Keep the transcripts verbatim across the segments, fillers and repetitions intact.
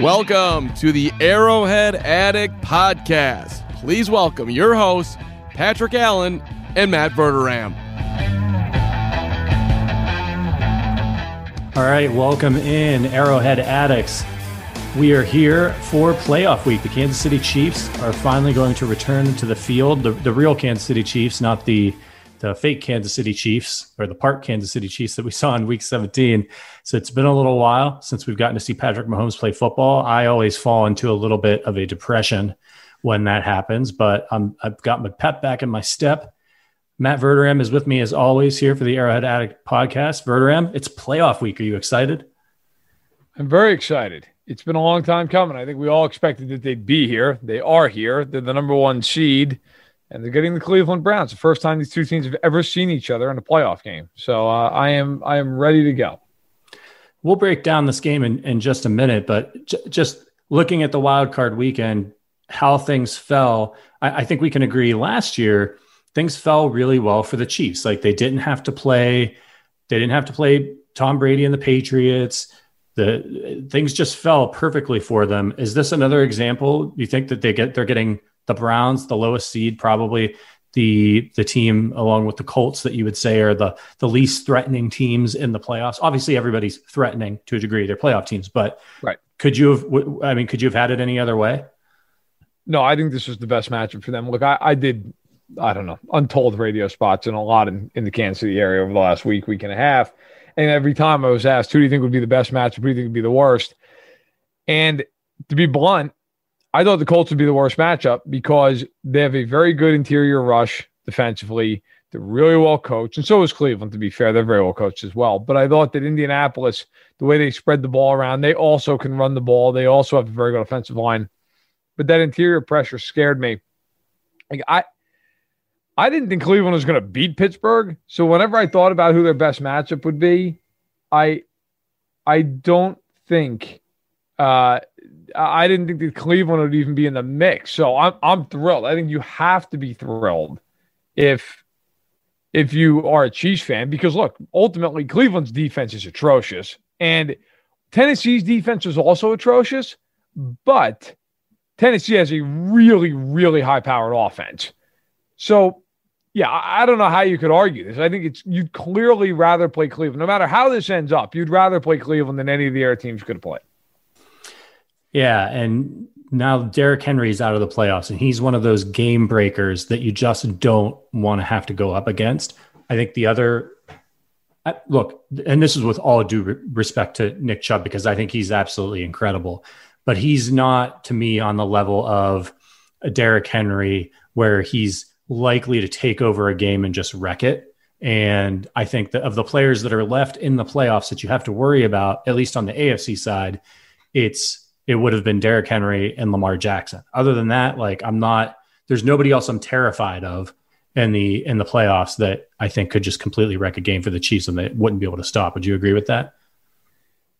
Welcome to the Arrowhead Addict Podcast. Please welcome your hosts, Patrick Allen and Matt Verderame. All right, welcome in, Arrowhead Addicts. We are here for playoff week. The Kansas City Chiefs are finally going to return to the field. The, the real Kansas City Chiefs, not the the fake Kansas City Chiefs, or the park Kansas City Chiefs that we saw in week seventeen. So it's been a little while since we've gotten to see Patrick Mahomes play football. I always fall into a little bit of a depression when that happens, but I'm, I've got my pep back in my step. Matt Verderame is with me as always here for the Arrowhead Addict Podcast. Verderame, it's playoff week. Are you excited? I'm very excited. It's been a long time coming. I think we all expected that they'd be here. They are here. They're the number one seed. And they're getting the Cleveland Browns, the first time these two teams have ever seen each other in a playoff game. So uh, I am I am ready to go. We'll break down this game in, in just a minute, but j- just looking at the wild card weekend, how things fell, I, I think we can agree last year, things fell really well for the Chiefs. Like they didn't have to play, they didn't have to play Tom Brady and the Patriots. The things just fell perfectly for them. Is this another example? You think that they get they're getting the Browns, the lowest seed, probably the the team along with the Colts that you would say are the, the least threatening teams in the playoffs. Obviously, everybody's threatening to a degree, their playoff teams, but right. Could you have, I mean, could you have had it any other way? No, I think this was the best matchup for them. Look, I, I did, I don't know, untold radio spots and a lot in, in the Kansas City area over the last week, week and a half. And every time I was asked, who do you think would be the best matchup? Who do you think would be the worst? And to be blunt, I thought the Colts would be the worst matchup because they have a very good interior rush defensively. They're really well coached. And so is Cleveland, to be fair. They're very well coached as well. But I thought that Indianapolis, the way they spread the ball around, they also can run the ball. They also have a very good offensive line. But that interior pressure scared me. Like I, I didn't think Cleveland was going to beat Pittsburgh. So whenever I thought about who their best matchup would be, I, I don't think... Uh, I didn't think that Cleveland would even be in the mix. So I'm I'm thrilled. I think you have to be thrilled if if you are a Chiefs fan because, look, ultimately Cleveland's defense is atrocious. And Tennessee's defense is also atrocious, but Tennessee has a really, really high-powered offense. So, yeah, I, I don't know how you could argue this. I think it's you'd clearly rather play Cleveland. No matter how this ends up, you'd rather play Cleveland than any of the other teams could have played. Yeah, and now Derrick Henry is out of the playoffs, and he's one of those game breakers that you just don't want to have to go up against. I think the other – look, and this is with all due respect to Nick Chubb because I think he's absolutely incredible, but he's not, to me, on the level of Derrick Henry where he's likely to take over a game and just wreck it. And I think that of the players that are left in the playoffs that you have to worry about, at least on the A F C side, it's – it would have been Derrick Henry and Lamar Jackson. Other than that, like I'm not, there's nobody else I'm terrified of in the, in the playoffs that I think could just completely wreck a game for the Chiefs and they wouldn't be able to stop. Would you agree with that?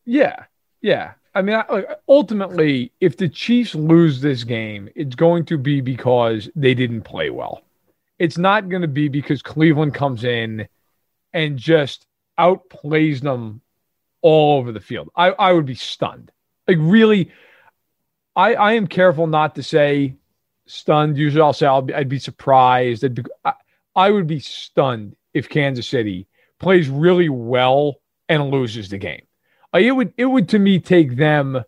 Yeah. Yeah. I mean, I, ultimately, if the Chiefs lose this game, it's going to be because they didn't play well. It's not going to be because Cleveland comes in and just outplays them all over the field. I, I would be stunned. Like, really, I, I am careful not to say stunned. Usually I'll say I'll be, I'd be surprised. I'd be, I, I would be stunned if Kansas City plays really well and loses the game. Uh, it would, it would to me take them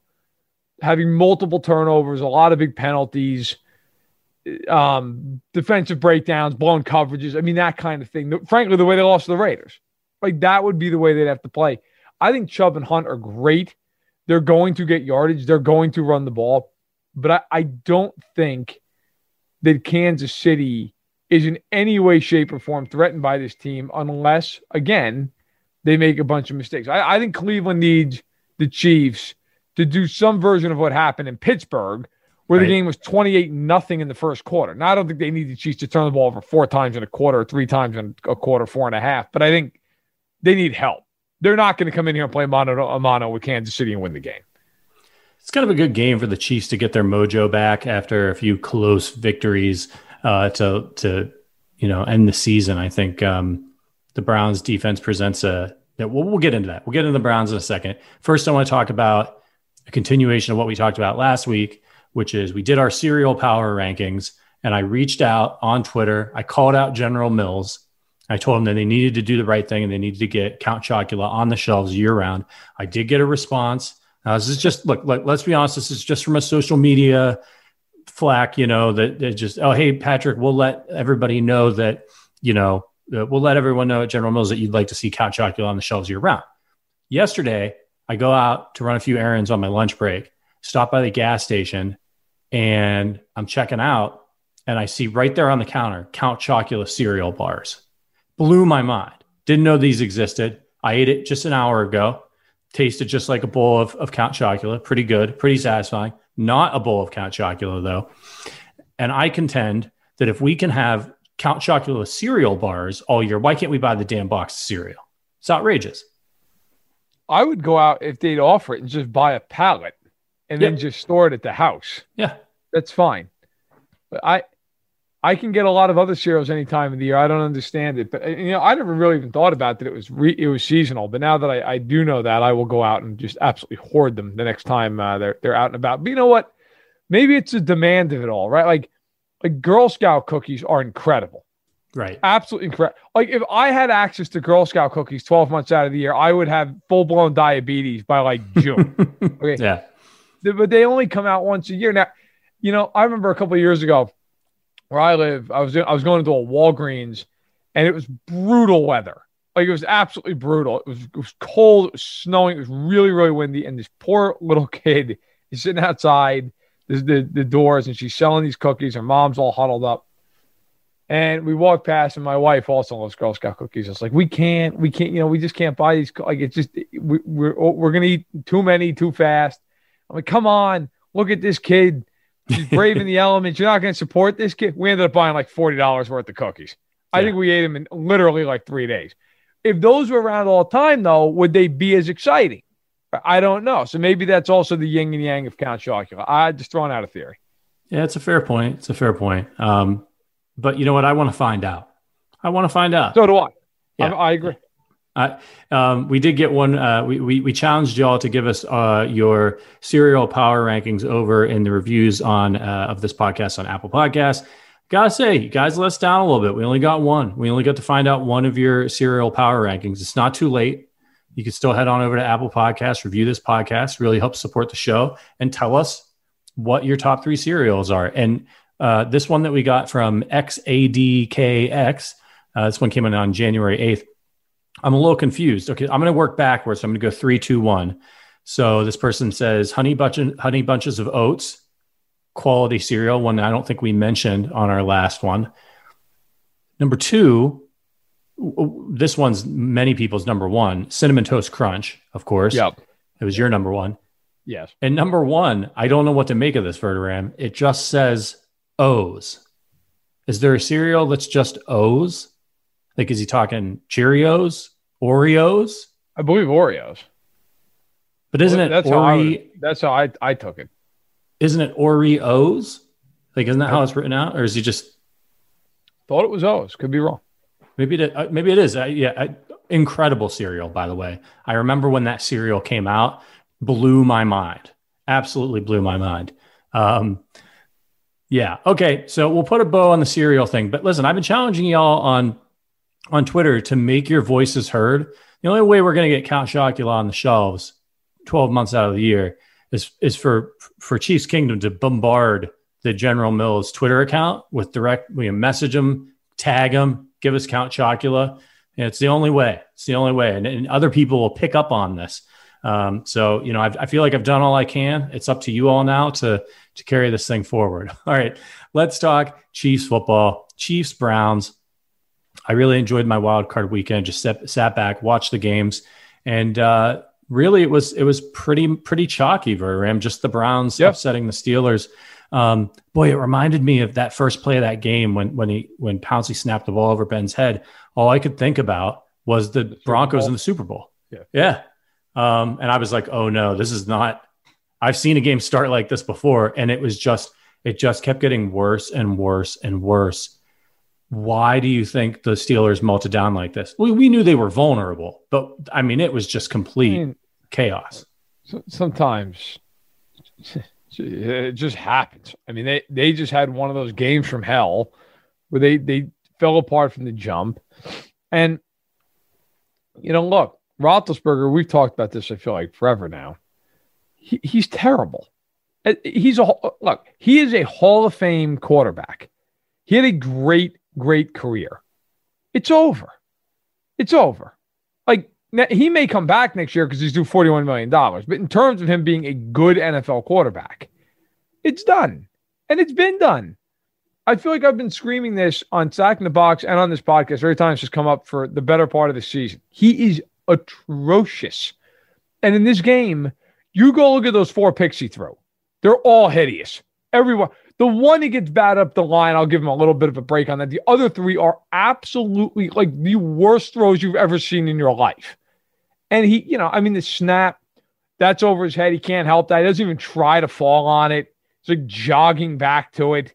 having multiple turnovers, a lot of big penalties, um, defensive breakdowns, blown coverages. I mean, that kind of thing. The, frankly, the way they lost to the Raiders, like that would be the way they'd have to play. I think Chubb and Hunt are great. They're going to get yardage. They're going to run the ball. But I, I don't think that Kansas City is in any way, shape, or form threatened by this team unless, again, they make a bunch of mistakes. I, I think Cleveland needs the Chiefs to do some version of what happened in Pittsburgh where right. the game was twenty-eight nothing in the first quarter. Now, I don't think they need the Chiefs to turn the ball over four times in a quarter, or three times in a quarter, four and a half. But I think they need help. They're not going to come in here and play mano a mano with Kansas City and win the game. It's kind of a good game for the Chiefs to get their mojo back after a few close victories uh, to to you know end the season. I think um, the Browns defense presents a that we'll, we'll get into that. We'll get into the Browns in a second. First, I want to talk about a continuation of what we talked about last week, which is we did our serial power rankings, and I reached out on Twitter. I called out General Mills. I told them that they needed to do the right thing and they needed to get Count Chocula on the shelves year round. I did get a response. Uh, this is just, look, look, let's be honest. This is just from a social media flack, you know, that they just, oh, hey, Patrick, we'll let everybody know that, you know, uh, we'll let everyone know at General Mills that you'd like to see Count Chocula on the shelves year round. Yesterday, I go out to run a few errands on my lunch break, stop by the gas station, and I'm checking out, and I see right there on the counter, Count Chocula cereal bars. Blew my mind. Didn't know these existed. I ate it just an hour ago. Tasted just like a bowl of, of Count Chocula. Pretty good. Pretty satisfying. Not a bowl of Count Chocula, though. And I contend that if we can have Count Chocula cereal bars all year, why can't we buy the damn box of cereal? It's outrageous. I would go out if they'd offer it and just buy a pallet and yep. then just store it at the house. Yeah. That's fine. But I... I can get a lot of other cereals any time of the year. I don't understand it, but you know, I never really even thought about that. It was re- it was seasonal, but now that I, I do know that, I will go out and just absolutely hoard them the next time uh, they're they're out and about. But you know what? Maybe it's a demand of it all, right? Like, like Girl Scout cookies are incredible, right? Absolutely incredible. Like if I had access to Girl Scout cookies twelve months out of the year, I would have full blown diabetes by like June. Okay, yeah. But they only come out once a year now. You know, I remember a couple of years ago. Where I live, I was I was going to a Walgreens, and it was brutal weather. Like it was absolutely brutal. It was it was cold, it was snowing, it was really really windy. And this poor little kid is sitting outside the, the the doors, and she's selling these cookies. Her mom's all huddled up, and we walked past, and my wife also loves Girl Scout cookies. I was like, we can't, we can't, you know, we just can't buy these. Like it's just we, we're we're gonna eat too many too fast. I'm like, come on, look at this kid. She's brave in the elements. You're not going to support this kid. We ended up buying like forty dollars worth of cookies. Yeah. I think we ate them in literally like three days. If those were around all the time, though, would they be as exciting? I don't know. So maybe that's also the yin and yang of Count Chocula. I just throwing out a theory. Yeah, it's a fair point. It's a fair point. Um, but you know what? I want to find out. I want to find out. So do I. Yeah. I, I agree. I, um, we did get one. Uh, we, we we challenged y'all to give us uh, your serial power rankings over in the reviews on uh, of this podcast on Apple Podcasts. Gotta say, you guys let us down a little bit. We only got one. We only got to find out one of your serial power rankings. It's not too late. You can still head on over to Apple Podcasts, review this podcast, really help support the show, and tell us what your top three cereals are. And uh, this one that we got from X A D K X, uh, this one came in on January eighth. I'm a little confused. Okay, I'm going to work backwards. I'm going to go three, two, one. So this person says honey bunch, honey bunches of oats, quality cereal. One that I don't think we mentioned on our last one. Number two, this one's many people's number one. Cinnamon Toast Crunch, of course. Yep, it was your number one. Yes. And number one, I don't know what to make of this, Verderame. It just says O's. Is there a cereal that's just O's? Like, is he talking Cheerios, Oreos? I believe Oreos. But isn't well, it that's Ore- how I, that's how I, I took it. Isn't it Oreos? Like, isn't that how it's written out? Or is he just... Thought it was O's. Could be wrong. Maybe it, uh, maybe it is. Uh, yeah, I, incredible cereal, by the way. I remember when that cereal came out, blew my mind. Absolutely blew my mind. Um Yeah, okay. So we'll put a bow on the cereal thing. But listen, I've been challenging y'all on... on Twitter to make your voices heard. The only way we're going to get Count Chocula on the shelves twelve months out of the year is is for for Chiefs Kingdom to bombard the General Mills Twitter account with direct, we message them, tag them, give us Count Chocula. And it's the only way. It's the only way. And, and other people will pick up on this. Um, so, you know, I've, I feel like I've done all I can. It's up to you all now to, to carry this thing forward. All right, let's talk Chiefs football, Chiefs Browns. I really enjoyed my wild card weekend. Just sat, sat back, watched the games. And, uh, really it was, it was pretty, pretty chalky, Verderame. Just the Browns yep. upsetting the Steelers. Um, boy, it reminded me of that first play of that game when, when he, when Pouncey snapped the ball over Ben's head, all I could think about was the, the Broncos in the Super Bowl. Yeah. Yeah. Um, and I was like, oh no, this is not, I've seen a game start like this before. And it was just, it just kept getting worse and worse and worse. Why do you think the Steelers melted down like this? We we knew they were vulnerable, but I mean, it was just complete I mean, chaos. Sometimes it just happens. I mean, they, they just had one of those games from hell where they, they fell apart from the jump. And, you know, look, Roethlisberger, we've talked about this, I feel like, forever now. He, he's terrible. He's a look, he is a Hall of Fame quarterback. He had a great, great career. It's over. It's over. Like, he may come back next year because he's due forty-one million dollars. But in terms of him being a good N F L quarterback, it's done. And it's been done. I feel like I've been screaming this on Sack in the Box and on this podcast every time it's just come up for the better part of the season. He is atrocious. And in this game, you go look at those four picks he threw. They're all hideous. Everyone. The one that gets bad up the line, I'll give him a little bit of a break on that. The other three are absolutely like the worst throws you've ever seen in your life. And he, you know, I mean, the snap, that's over his head. He can't help that. He doesn't even try to fall on it. It's like jogging back to it.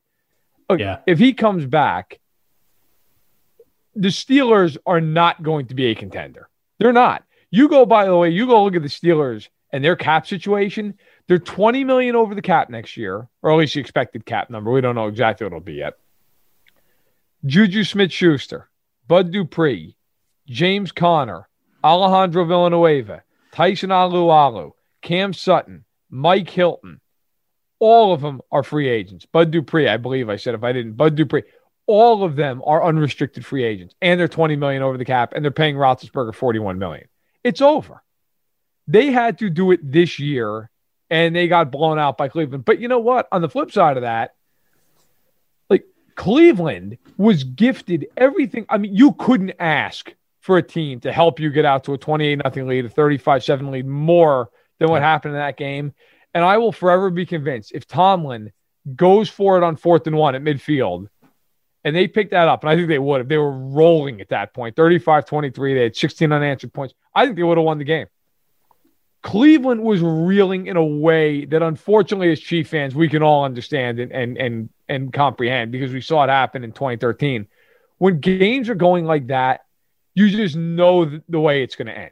Okay, yeah. If he comes back, the Steelers are not going to be a contender. They're not. You go, by the way, you go look at the Steelers and their cap situation. They're twenty million dollars over the cap next year, or at least the expected cap number. We don't know exactly what it'll be yet. Juju Smith-Schuster, Bud Dupree, James Conner, Alejandro Villanueva, Tyson Alualu, Cam Sutton, Mike Hilton. All of them are free agents. Bud Dupree, I believe I said if I didn't. Bud Dupree. All of them are unrestricted free agents, and they're twenty million dollars over the cap, and they're paying Roethlisberger forty-one million dollars. It's over. They had to do it this year, and they got blown out by Cleveland. But you know what? On the flip side of that, like Cleveland was gifted everything. I mean, you couldn't ask for a team to help you get out to a twenty-eight nothing lead, a thirty-five seven lead, more than what happened in that game. And I will forever be convinced if Tomlin goes for it on fourth and one at midfield, and they picked that up, and I think they would if they were rolling at that point, thirty-five twenty-three, they had sixteen unanswered points. I think they would have won the game. Cleveland was reeling in a way that, unfortunately, as Chief fans, we can all understand and and and and comprehend because we saw it happen in twenty thirteen. When games are going like that, you just know the way it's going to end.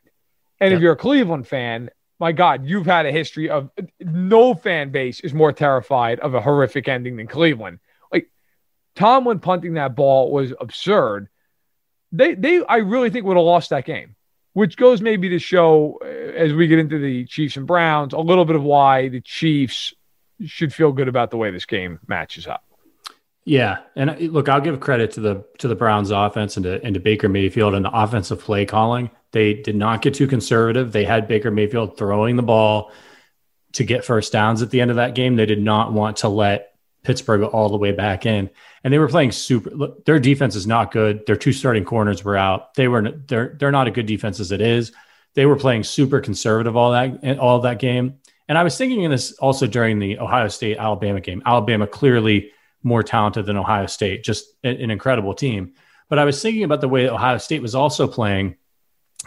And yeah. If you're a Cleveland fan, my God, you've had a history of no fan base is more terrified of a horrific ending than Cleveland. Like Tomlin punting that ball was absurd. They they I really think would have lost that game. Which goes maybe to show, as we get into the Chiefs and Browns, a little bit of why the Chiefs should feel good about the way this game matches up. Yeah, and look, I'll give credit to the to the Browns offense and to, and to Baker Mayfield and the offensive play calling. They did not get too conservative. They had Baker Mayfield throwing the ball to get first downs at the end of that game. They did not want to let Pittsburgh all the way back in. And they were playing super. Look, their defense is not good. Their two starting corners were out. They were they're they're not a good defense as it is. They were playing super conservative all that all that game. And I was thinking in this also during the Ohio State Alabama game. Alabama clearly more talented than Ohio State, just an incredible team. But I was thinking about the way Ohio State was also playing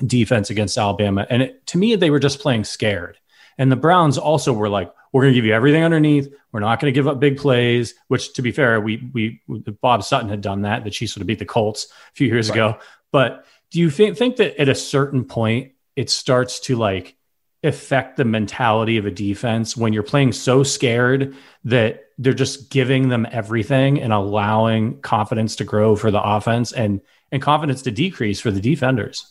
defense against Alabama, and it, to me they were just playing scared. And the Browns also were like, we're going to give you everything underneath. We're not going to give up big plays, which, to be fair, we we Bob Sutton had done that. The Chiefs would have beat the Colts a few years right. ago. But do you think, think that at a certain point, it starts to like affect the mentality of a defense when you're playing so scared that they're just giving them everything and allowing confidence to grow for the offense and, and confidence to decrease for the defenders.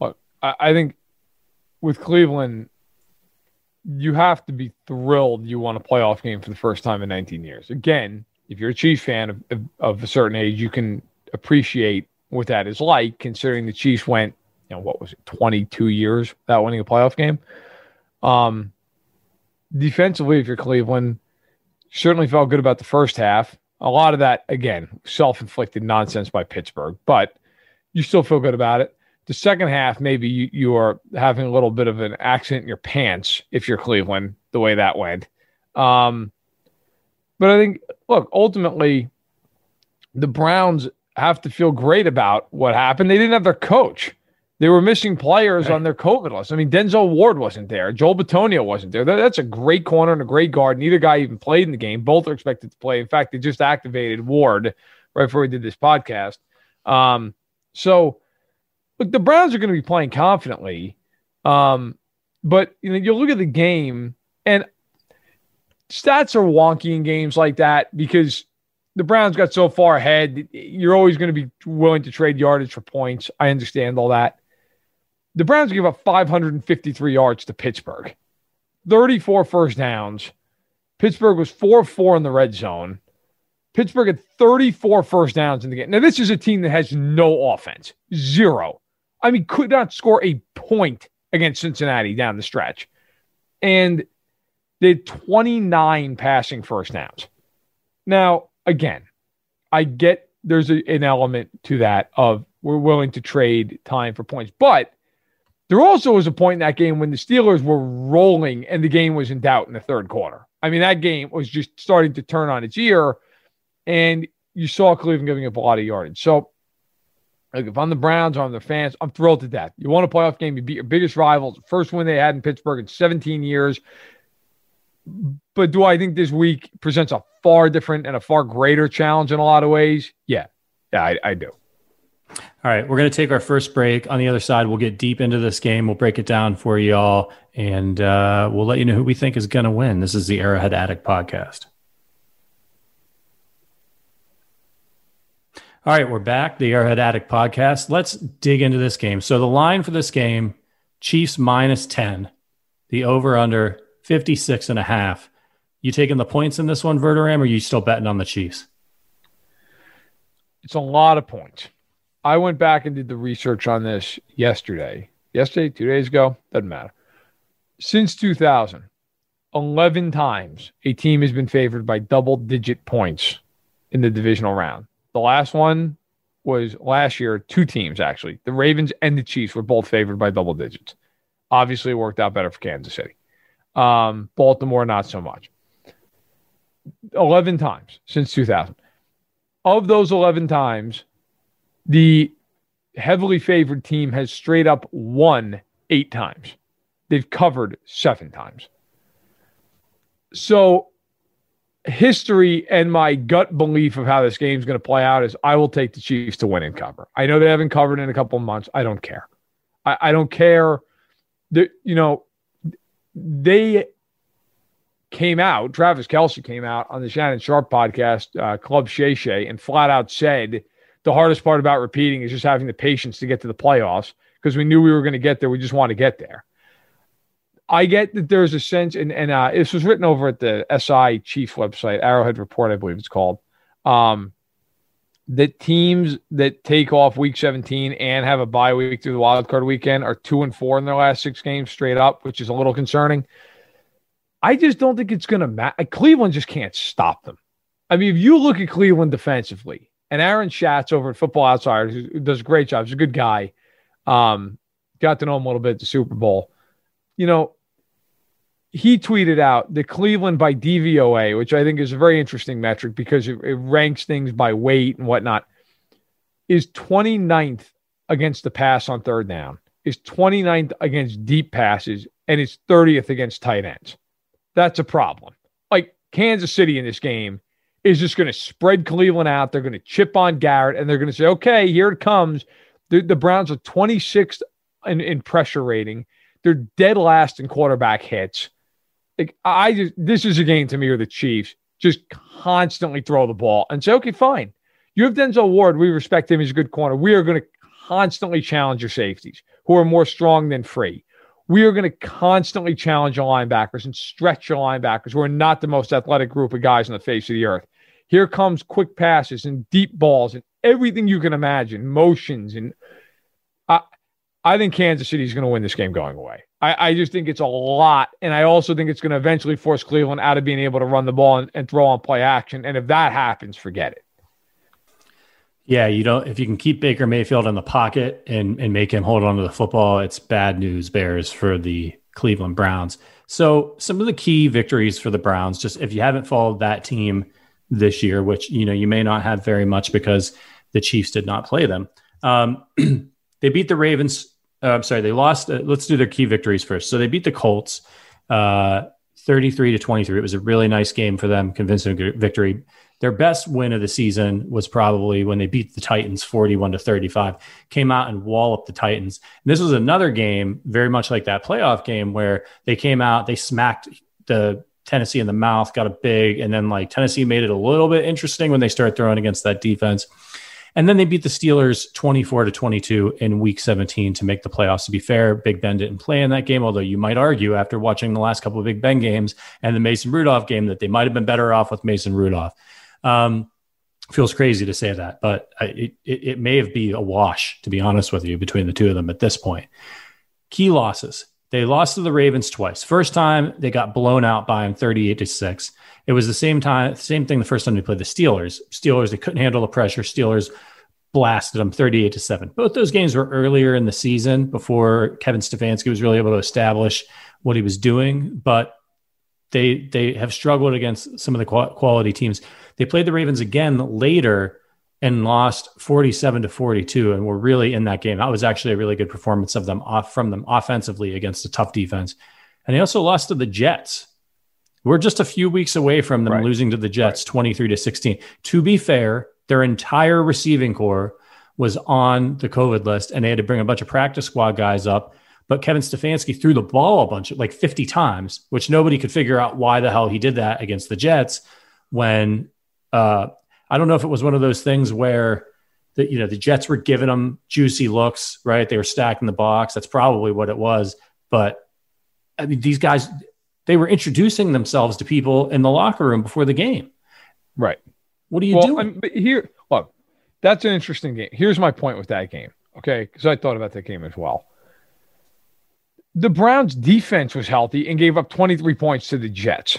Look, I think with Cleveland, you have to be thrilled you won a playoff game for the first time in nineteen years. Again, if you're a Chiefs fan of, of, of a certain age, you can appreciate what that is like, considering the Chiefs went, you know, what was it, twenty-two years without winning a playoff game. Um, defensively, if you're Cleveland, certainly felt good about the first half. A lot of that, again, self-inflicted nonsense by Pittsburgh, but you still feel good about it. The second half, maybe you, you are having a little bit of an accident in your pants if you're Cleveland, the way that went. Um, but I think, look, ultimately, the Browns have to feel great about what happened. They didn't have their coach. They were missing players on their COVID list. I mean, Denzel Ward wasn't there. Joel Bitonio wasn't there. That's a great corner and a great guard. Neither guy even played in the game. Both are expected to play. In fact, they just activated Ward right before we did this podcast. Um, so, look, the Browns are going to be playing confidently. Um, but, you know, you look at the game, and stats are wonky in games like that because the Browns got so far ahead. You're always going to be willing to trade yardage for points. I understand all that. The Browns give up five hundred fifty-three yards to Pittsburgh, thirty-four first downs. Pittsburgh was four for four in the red zone. Pittsburgh had thirty-four first downs in the game. Now, this is a team that has no offense, zero. I mean, could not score a point against Cincinnati down the stretch. And they had twenty-nine passing first downs. Now, again, I get there's a, an element to that of we're willing to trade time for points, but there also was a point in that game when the Steelers were rolling and the game was in doubt in the third quarter. I mean, that game was just starting to turn on its ear, and you saw Cleveland giving up a lot of yardage. So, like, if I'm the Browns or I'm the fans, I'm thrilled to death. You won a playoff game, you beat your biggest rivals, first win they had in Pittsburgh in seventeen years. But do I think this week presents a far different and a far greater challenge in a lot of ways? Yeah, yeah, I, I do. All right, we're going to take our first break. On the other side, we'll get deep into this game. We'll break it down for you all, and uh, we'll let you know who we think is going to win. This is the Arrowhead Addict Podcast. All right, we're back, the Arrowhead Addict Podcast. Let's dig into this game. So the line for this game, Chiefs minus ten, the over-under fifty-six and a half. You taking the points in this one, Verderame, or are you still betting on the Chiefs? It's a lot of points. I went back and did the research on this yesterday. Yesterday, two days ago, doesn't matter. Since two thousand, eleven times a team has been favored by double-digit points in the divisional round. The last one was last year, two teams actually. The Ravens and the Chiefs were both favored by double digits. Obviously, it worked out better for Kansas City. Um, Baltimore, not so much. eleven times since two thousand. Of those eleven times, the heavily favored team has straight up won eight times. They've covered seven times. So history and my gut belief of how this game's going to play out is I will take the Chiefs to win and cover. I know they haven't covered in a couple of months. I don't care. I, I don't care. The, you know, They came out, Travis Kelce came out on the Shannon Sharp podcast, uh, Club Shay Shay, and flat out said the hardest part about repeating is just having the patience to get to the playoffs because we knew we were going to get there. We just want to get there. I get that there's a sense, and, and uh, this was written over at the S I Chief website, Arrowhead Report, I believe it's called, um, that teams that take off week seventeen and have a bye week through the wild card weekend are two and four in their last six games straight up, which is a little concerning. I just don't think it's going to matter. Cleveland just can't stop them. I mean, if you look at Cleveland defensively, and Aaron Schatz over at Football Outsiders, who does a great job, he's a good guy. Um, got to know him a little bit at the Super Bowl. You know, he tweeted out the Cleveland by D V O A, which I think is a very interesting metric because it, it ranks things by weight and whatnot, is twenty-ninth against the pass on third down, is twenty-ninth against deep passes, and is thirtieth against tight ends. That's a problem. Like, Kansas City in this game is just going to spread Cleveland out. They're going to chip on Garrett, and they're going to say, okay, here it comes. The, the Browns are twenty-sixth in, in pressure rating. They're dead last in quarterback hits. Like, I just, this is a game to me where the Chiefs just constantly throw the ball and say, okay, fine. You have Denzel Ward. We respect him. He's a good corner. We are going to constantly challenge your safeties, who are more strong than free. We are going to constantly challenge your linebackers and stretch your linebackers. We're not the most athletic group of guys on the face of the earth. Here comes quick passes and deep balls and everything you can imagine, motions. And I, I think Kansas City is going to win this game going away. I, I just think it's a lot. And I also think it's going to eventually force Cleveland out of being able to run the ball and, and throw on play action. And if that happens, forget it. Yeah, you don't. If you can keep Baker Mayfield in the pocket and, and make him hold on to the football, it's bad news bears for the Cleveland Browns. So some of the key victories for the Browns, just if you haven't followed that team this year, which, you know, you may not have very much because the Chiefs did not play them. Um, they beat the Ravens. Uh, I'm sorry, they lost. Uh, let's do their key victories first. So they beat the Colts uh, thirty-three to twenty-three. It was a really nice game for them. Convincing victory. Their best win of the season was probably when they beat the Titans forty-one to thirty-five, came out and walloped the Titans. And this was another game, very much like that playoff game where they came out, they smacked the Tennessee in the mouth, got a big, and then like Tennessee made it a little bit interesting when they started throwing against that defense. And then they beat the Steelers twenty-four to twenty-two in week seventeen to make the playoffs. To be fair, Big Ben didn't play in that game, although you might argue after watching the last couple of Big Ben games and the Mason Rudolph game that they might have been better off with Mason Rudolph. Um, feels crazy to say that, but I, it, it may have been a wash, to be honest with you, between the two of them at this point. Key losses. They lost to the Ravens twice. First time they got blown out by them thirty-eight to six. It was the same time, same thing the first time they played the Steelers. Steelers, they couldn't handle the pressure. Steelers blasted them thirty-eight to seven. Both those games were earlier in the season before Kevin Stefanski was really able to establish what he was doing, but they they have struggled against some of the quality teams. They played the Ravens again later and lost forty-seven to forty-two, and were really in that game. That was actually a really good performance of them off from them offensively against a tough defense. And they also lost to the Jets. We're just a few weeks away from them right. losing to the Jets right. twenty-three to sixteen. To be fair, their entire receiving corps was on the COVID list, and they had to bring a bunch of practice squad guys up. But Kevin Stefanski threw the ball a bunch, like fifty times, which nobody could figure out why the hell he did that against the Jets when uh, – I don't know if it was one of those things where the, you know, the Jets were giving them juicy looks, right? They were stacking the box. That's probably what it was. But I mean, these guys, they were introducing themselves to people in the locker room before the game. Right. What are you well, doing? I mean, but here, look, that's an interesting game. Here's my point with that game. Okay. Cause I thought about that game as well. The Browns defense was healthy and gave up twenty-three points to the Jets.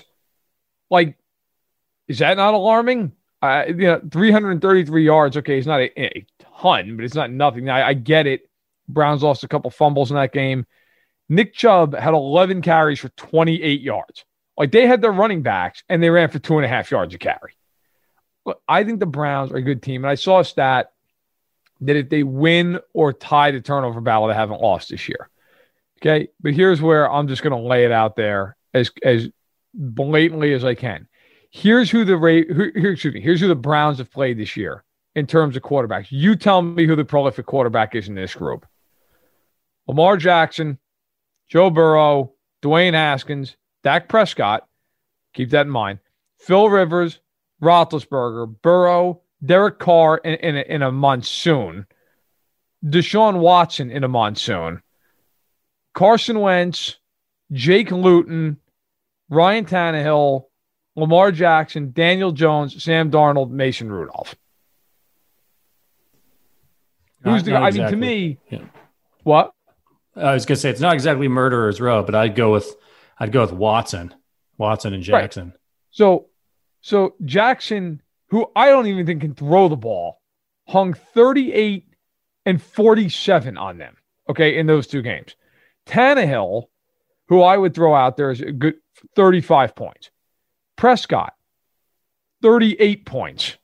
Like, is that not alarming? Uh, you know, three hundred thirty-three yards. Okay, it's not a, a ton, but it's not nothing. Now, I, I get it. Browns lost a couple fumbles in that game. Nick Chubb had eleven carries for twenty-eight yards. Like, they had their running backs, and they ran for two and a half yards a carry. Look, I think the Browns are a good team, and I saw a stat that if they win or tie the turnover battle, they haven't lost this year. Okay, but here's where I'm just going to lay it out there as as blatantly as I can. Here's who the Ra- who, here, excuse me, here's who the Browns have played this year in terms of quarterbacks. You tell me who the prolific quarterback is in this group. Lamar Jackson, Joe Burrow, Dwayne Haskins, Dak Prescott. Keep that in mind. Phil Rivers, Roethlisberger, Burrow, Derek Carr in, in, a, in a monsoon. Deshaun Watson in a monsoon. Carson Wentz, Jake Luton, Ryan Tannehill, Lamar Jackson, Daniel Jones, Sam Darnold, Mason Rudolph. Who's the? Exactly. I mean, to me, yeah. What? I was gonna say it's not exactly murderer's row, but I'd go with, I'd go with Watson, Watson and Jackson. Right. So, so Jackson, who I don't even think can throw the ball, hung thirty-eight and forty-seven on them. Okay, in those two games, Tannehill, who I would throw out there, is a good thirty-five points. Prescott, thirty-eight points.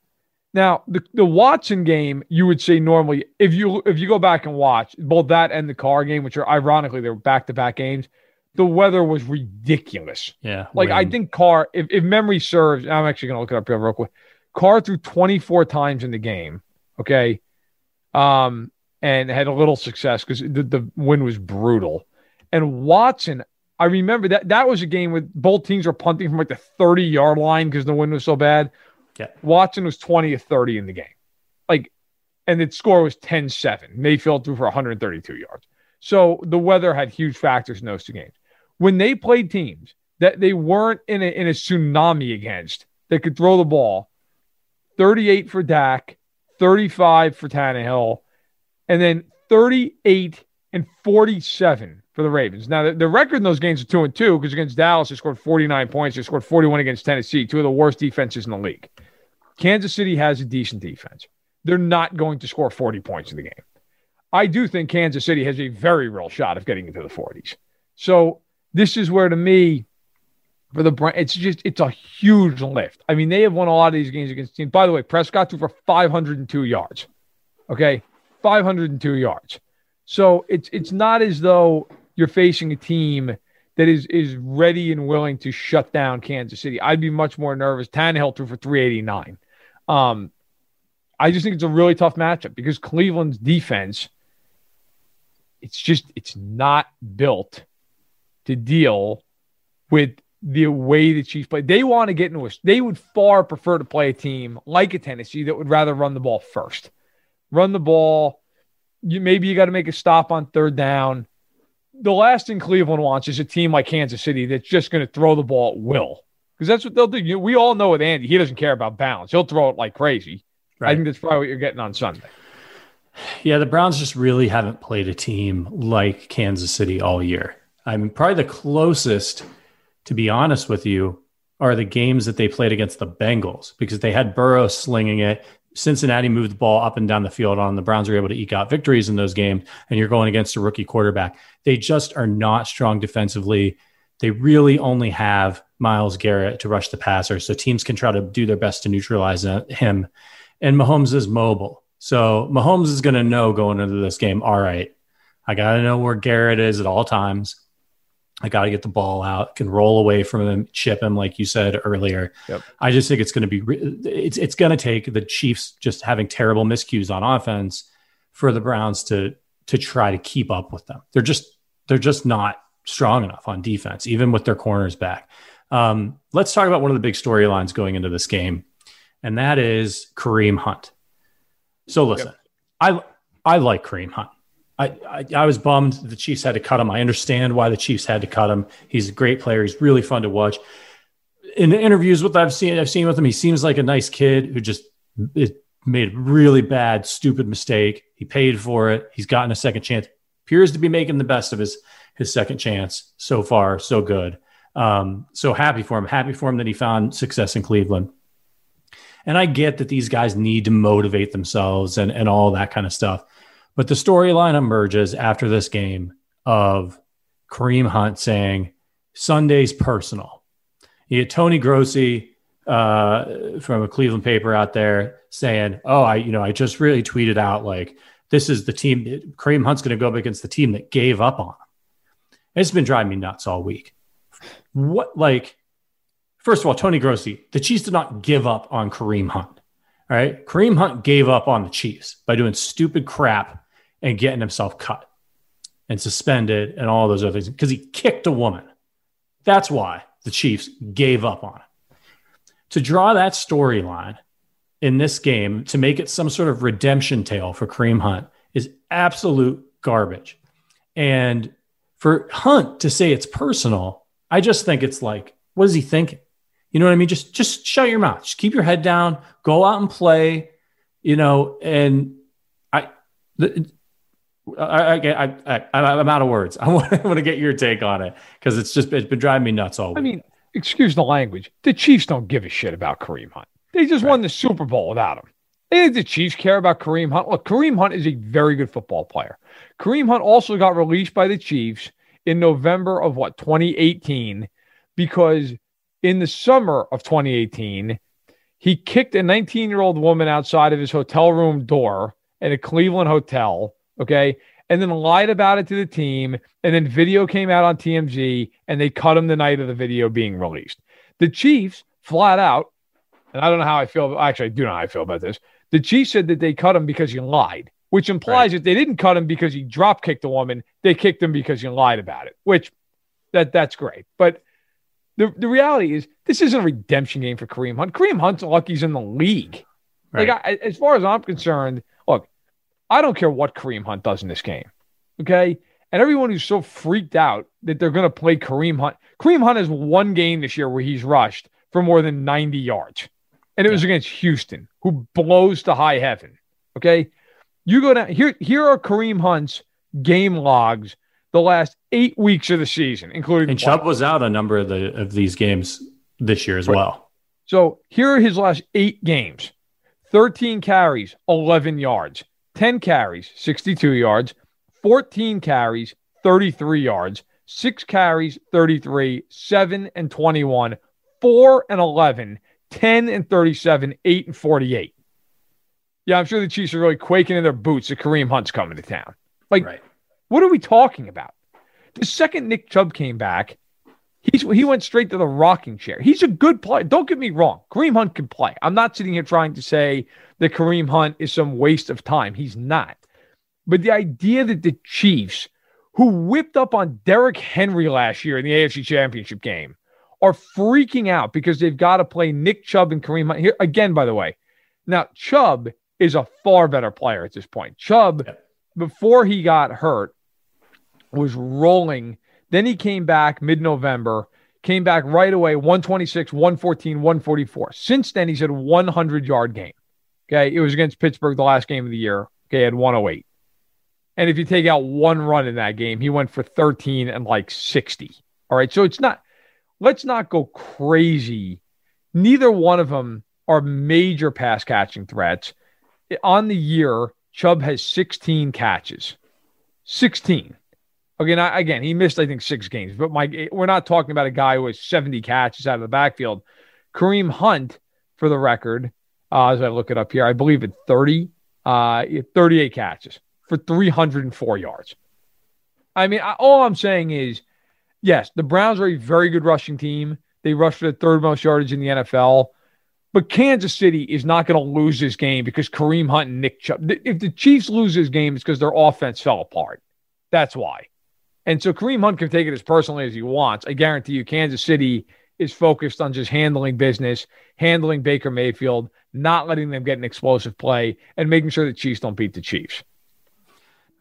Now, the, the Watson game, you would say normally, if you if you go back and watch both that and the Carr game, which are ironically, they're back-to-back games, the weather was ridiculous. Yeah. Like, wind. I think Carr, if, if memory serves, I'm actually going to look it up here real quick. Carr threw twenty-four times in the game, okay, um, and had a little success because the, the wind was brutal. And Watson, I remember that that was a game with both teams were punting from like the thirty-yard line because the wind was so bad. Yeah. Watson was twenty to thirty in the game. like, and its score was ten seven. Mayfield threw for one hundred thirty-two yards. So the weather had huge factors in those two games. When they played teams that they weren't in a, in a tsunami against, that could throw the ball, thirty-eight for Dak, thirty-five for Tannehill, and then thirty-eight and forty-seven for the Ravens. Now, the, the record in those games are two and two, because against Dallas, they scored forty-nine points. They scored forty-one against Tennessee, two of the worst defenses in the league. Kansas City has a decent defense. They're not going to score forty points in the game. I do think Kansas City has a very real shot of getting into the forties. So this is where, to me, for the Browns, it's just it's a huge lift. I mean, they have won a lot of these games against teams. By the way, Prescott threw for five hundred two yards. Okay, five hundred two yards. So it's it's not as though you're facing a team that is is ready and willing to shut down Kansas City. I'd be much more nervous. Tannehill threw for three eighty-nine. Um, I just think it's a really tough matchup, because Cleveland's defense, it's just it's not built to deal with the way the Chiefs play. They want to get into it. They would far prefer to play a team like a Tennessee that would rather run the ball first. Run the ball. You, maybe you got to make a stop on third down. The last thing Cleveland wants is a team like Kansas City that's just going to throw the ball at will, because that's what they'll do. You know, we all know with Andy, he doesn't care about balance. He'll throw it like crazy. Right. I think that's probably what you're getting on Sunday. Yeah, the Browns just really haven't played a team like Kansas City all year. I mean, probably the closest, to be honest with you, are the games that they played against the Bengals, because they had Burrow slinging it. Cincinnati moved the ball up and down the field on. The Browns were able to eke out victories in those games, and you're going against a rookie quarterback. They just are not strong defensively. They really only have Myles Garrett to rush the passer, so teams can try to do their best to neutralize him. And Mahomes is mobile. So Mahomes is going to know going into this game, all right, I got to know where Garrett is at all times. I got to get the ball out, can roll away from him, chip him, like you said earlier. Yep. I just think it's going to be, it's it's going to take the Chiefs just having terrible miscues on offense for the Browns to to try to keep up with them. They're just they're just not strong enough on defense, even with their corners back. Um, let's talk about one of the big storylines going into this game, and that is Kareem Hunt. So listen, yep. I I like Kareem Hunt. I, I, I was bummed the Chiefs had to cut him. I understand why the Chiefs had to cut him. He's a great player. He's really fun to watch. In the interviews with I've seen I've seen with him, he seems like a nice kid who just it made a really bad, stupid mistake. He paid for it. He's gotten a second chance. Appears to be making the best of his his second chance. So far, so good. Um, so happy for him. Happy for him that he found success in Cleveland. And I get that these guys need to motivate themselves and and all that kind of stuff. But the storyline emerges after this game of Kareem Hunt saying, Sunday's personal. You had Tony Grossi uh, from a Cleveland paper out there saying, oh, I, you know, I just really tweeted out, like, this is the team. Kareem Hunt's going to go up against the team that gave up on him. It's been driving me nuts all week. What, like, first of all, Tony Grossi, the Chiefs did not give up on Kareem Hunt. All right. Kareem Hunt gave up on the Chiefs by doing stupid crap and getting himself cut and suspended and all those other things because he kicked a woman. That's why the Chiefs gave up on it. To draw that storyline in this game to make it some sort of redemption tale for Kareem Hunt is absolute garbage. And for Hunt to say it's personal, I just think it's like, what is he thinking? You know what I mean? Just just shut your mouth. Just keep your head down. Go out and play, you know, and I... The, I, I, I, I, I'm out of words. I want, I want to get your take on it because it's just it's been driving me nuts all week. I mean, excuse the language. The Chiefs don't give a shit about Kareem Hunt. They just right. won the Super Bowl without him. They the Chiefs care about Kareem Hunt. Look, Kareem Hunt is a very good football player. Kareem Hunt also got released by the Chiefs in November of what twenty eighteen because in the summer of twenty eighteen he kicked a nineteen-year-old woman outside of his hotel room door at a Cleveland hotel. Okay, and then lied about it to the team, and then video came out on T M Z, and they cut him the night of the video being released. The Chiefs flat out, and I don't know how I feel, actually I do know how I feel about this, the Chiefs said that they cut him because he lied, which implies right. that they didn't cut him because he drop-kicked a woman, they kicked him because he lied about it, which that that's great. But the, the reality is, this isn't a redemption game for Kareem Hunt. Kareem Hunt's lucky he's in the league. Right. Like, I, as far as I'm concerned, look, I don't care what Kareem Hunt does in this game, okay? And everyone who's so freaked out that they're going to play Kareem Hunt. Kareem Hunt has one game this year where he's rushed for more than ninety yards. And it was against Houston, who blows to high heaven, okay? You go down here. Here are Kareem Hunt's game logs the last eight weeks of the season, including. And Chubb was out a number of the of these games this year as right. well. So here are his last eight games: thirteen carries, eleven yards; ten carries, sixty-two yards; fourteen carries, thirty-three yards; six carries, thirty-three; seven and twenty-one; four and eleven; ten and thirty-seven; eight and forty-eight. Yeah, I'm sure the Chiefs are really quaking in their boots that Kareem Hunt's coming to town. Like, right. What are we talking about? The second Nick Chubb came back, he's, he went straight to the rocking chair. He's a good player. Don't get me wrong. Kareem Hunt can play. I'm not sitting here trying to say that Kareem Hunt is some waste of time. He's not. But the idea that the Chiefs, who whipped up on Derrick Henry last year in the A F C Championship game, are freaking out because they've got to play Nick Chubb and Kareem Hunt. Here, again, by the way, now Chubb is a far better player at this point. Chubb, yeah. before he got hurt, was rolling. Then he came back mid-November, came back right away, one twenty-six, one fourteen, one forty-four. Since then, he's had a hundred-yard game. Okay, it was against Pittsburgh the last game of the year. Okay, he had one oh eight. And if you take out one run in that game, he went for thirteen and like sixty. All right, so it's not – let's not go crazy. Neither one of them are major pass-catching threats. On the year, Chubb has sixteen catches. sixteen. Again, I, again, he missed, I think, six games. But my, we're not talking about a guy who has seventy catches out of the backfield. Kareem Hunt, for the record, uh, as I look it up here, I believe at thirty, uh, thirty-eight catches for three hundred four yards. I mean, I, all I'm saying is, yes, the Browns are a very good rushing team. They rushed for the third most yardage in the N F L. But Kansas City is not going to lose this game because Kareem Hunt and Nick Chubb. If the Chiefs lose this game, it's because their offense fell apart. That's why. And so Kareem Hunt can take it as personally as he wants. I guarantee you Kansas City is focused on just handling business, handling Baker Mayfield, not letting them get an explosive play, and making sure the Chiefs don't beat the Chiefs.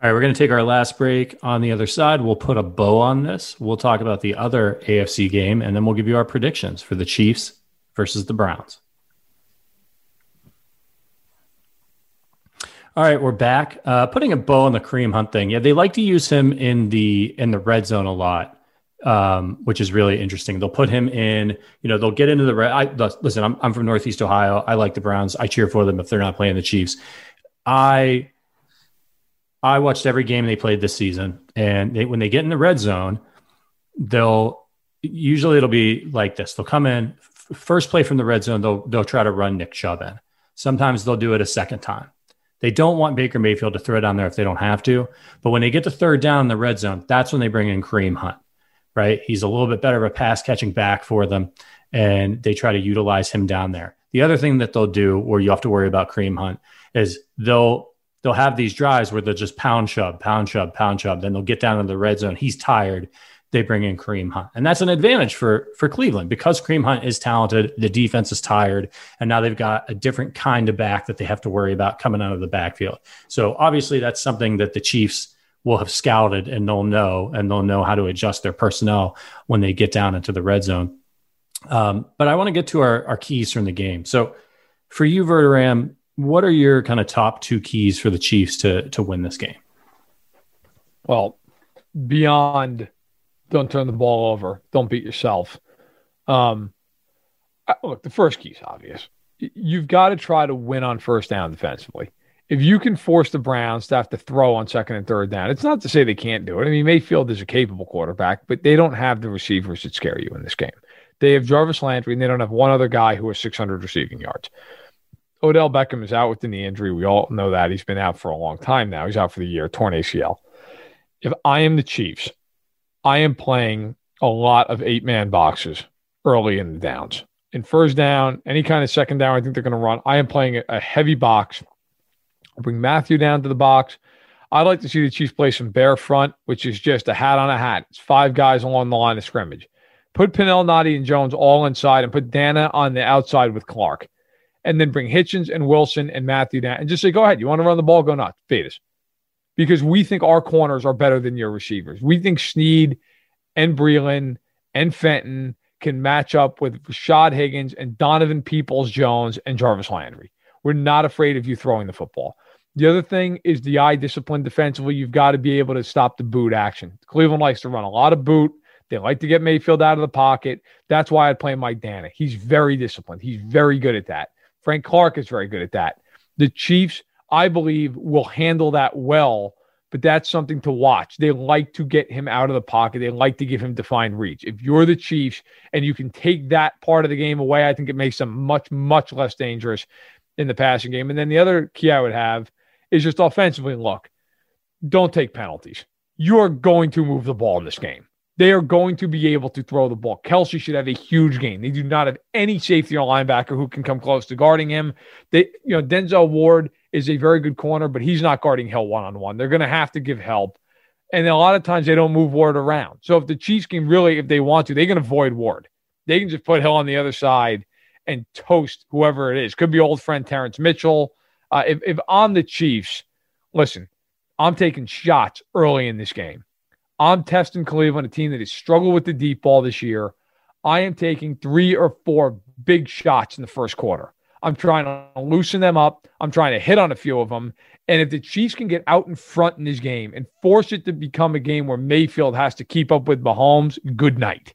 All right, we're going to take our last break. On the other side, we'll put a bow on this. We'll talk about the other A F C game, and then we'll give you our predictions for the Chiefs versus the Browns. All right, we're back. Uh, putting a bow on the Kareem Hunt thing. Yeah, they like to use him in the in the red zone a lot, um, which is really interesting. They'll put him in, you know, they'll get into the red. I, listen, I'm I'm from Northeast Ohio. I like the Browns. I cheer for them if they're not playing the Chiefs. I I watched every game they played this season, and they, when they get in the red zone, they'll usually it'll be like this. They'll come in f- first play from the red zone. They'll they'll try to run Nick Chubb in. Sometimes they'll do it a second time. They don't want Baker Mayfield to throw down there if they don't have to. But when they get to third down in the red zone, that's when they bring in Kareem Hunt, right? He's a little bit better of a pass catching back for them, and they try to utilize him down there. The other thing that they'll do where you have to worry about Kareem Hunt is they'll they'll have these drives where they'll just pound Chubb, pound Chubb, pound Chubb. Then they'll get down in the red zone. He's tired. They bring in Kareem Hunt. And that's an advantage for, for Cleveland because Kareem Hunt is talented. The defense is tired. And now they've got a different kind of back that they have to worry about coming out of the backfield. So obviously that's something that the Chiefs will have scouted and they'll know, and they'll know how to adjust their personnel when they get down into the red zone. Um, but I want to get to our, our keys from the game. So for you, Verderame, what are your kind of top two keys for the Chiefs to, to win this game? Well, beyond... don't turn the ball over. Don't beat yourself. Um, I, look, the first key is obvious. You've got to try to win on first down defensively. If you can force the Browns to have to throw on second and third down, it's not to say they can't do it. I mean, Mayfield is a capable quarterback, but they don't have the receivers that scare you in this game. They have Jarvis Landry, and they don't have one other guy who has six hundred receiving yards. Odell Beckham is out with the knee injury. We all know that. He's been out for a long time now. He's out for the year, torn A C L. If I am the Chiefs, I am playing a lot of eight-man boxes early in the downs. In first down, any kind of second down, I think they're going to run. I am playing a heavy box. I'll bring Matthew down to the box. I'd like to see the Chiefs play some bare front, which is just a hat on a hat. It's five guys along the line of scrimmage. Put Pennell, Nottie, and Jones all inside and put Dana on the outside with Clark. and then bring Hitchens and Wilson and Matthew down and just say, go ahead. You want to run the ball? Go nuts. Fade us. Because we think our corners are better than your receivers. We think Snead and Breeland and Fenton can match up with Rashad Higgins and Donovan Peoples-Jones and Jarvis Landry. We're not afraid of you throwing the football. The other thing is the eye discipline defensively. You've got to be able to stop the boot action. Cleveland likes to run a lot of boot. They like to get Mayfield out of the pocket. That's why I'd play Mike Dana. He's very disciplined. He's very good at that. Frank Clark is very good at that. The Chiefs, I believe, will handle that well, but that's something to watch. They like to get him out of the pocket. They like to give him defined reach. If you're the Chiefs and you can take that part of the game away, I think it makes them much, much less dangerous in the passing game. And then the other key I would have is just offensively, look, don't take penalties. You're going to move the ball in this game. They are going to be able to throw the ball. Kelce should have a huge game. They do not have any safety or linebacker who can come close to guarding him. They, you know, Denzel Ward is a very good corner, but he's not guarding Hill one-on-one. They're going to have to give help. And a lot of times they don't move Ward around. So if the Chiefs can really, if they want to, they can avoid Ward. They can just put Hill on the other side and toast whoever it is. Could be old friend Terrence Mitchell. Uh, if, if I'm the Chiefs, listen, I'm taking shots early in this game. I'm testing Cleveland, a team that has struggled with the deep ball this year. I am taking three or four big shots in the first quarter. I'm trying to loosen them up. I'm trying to hit on a few of them. And if the Chiefs can get out in front in this game and force it to become a game where Mayfield has to keep up with Mahomes, good night.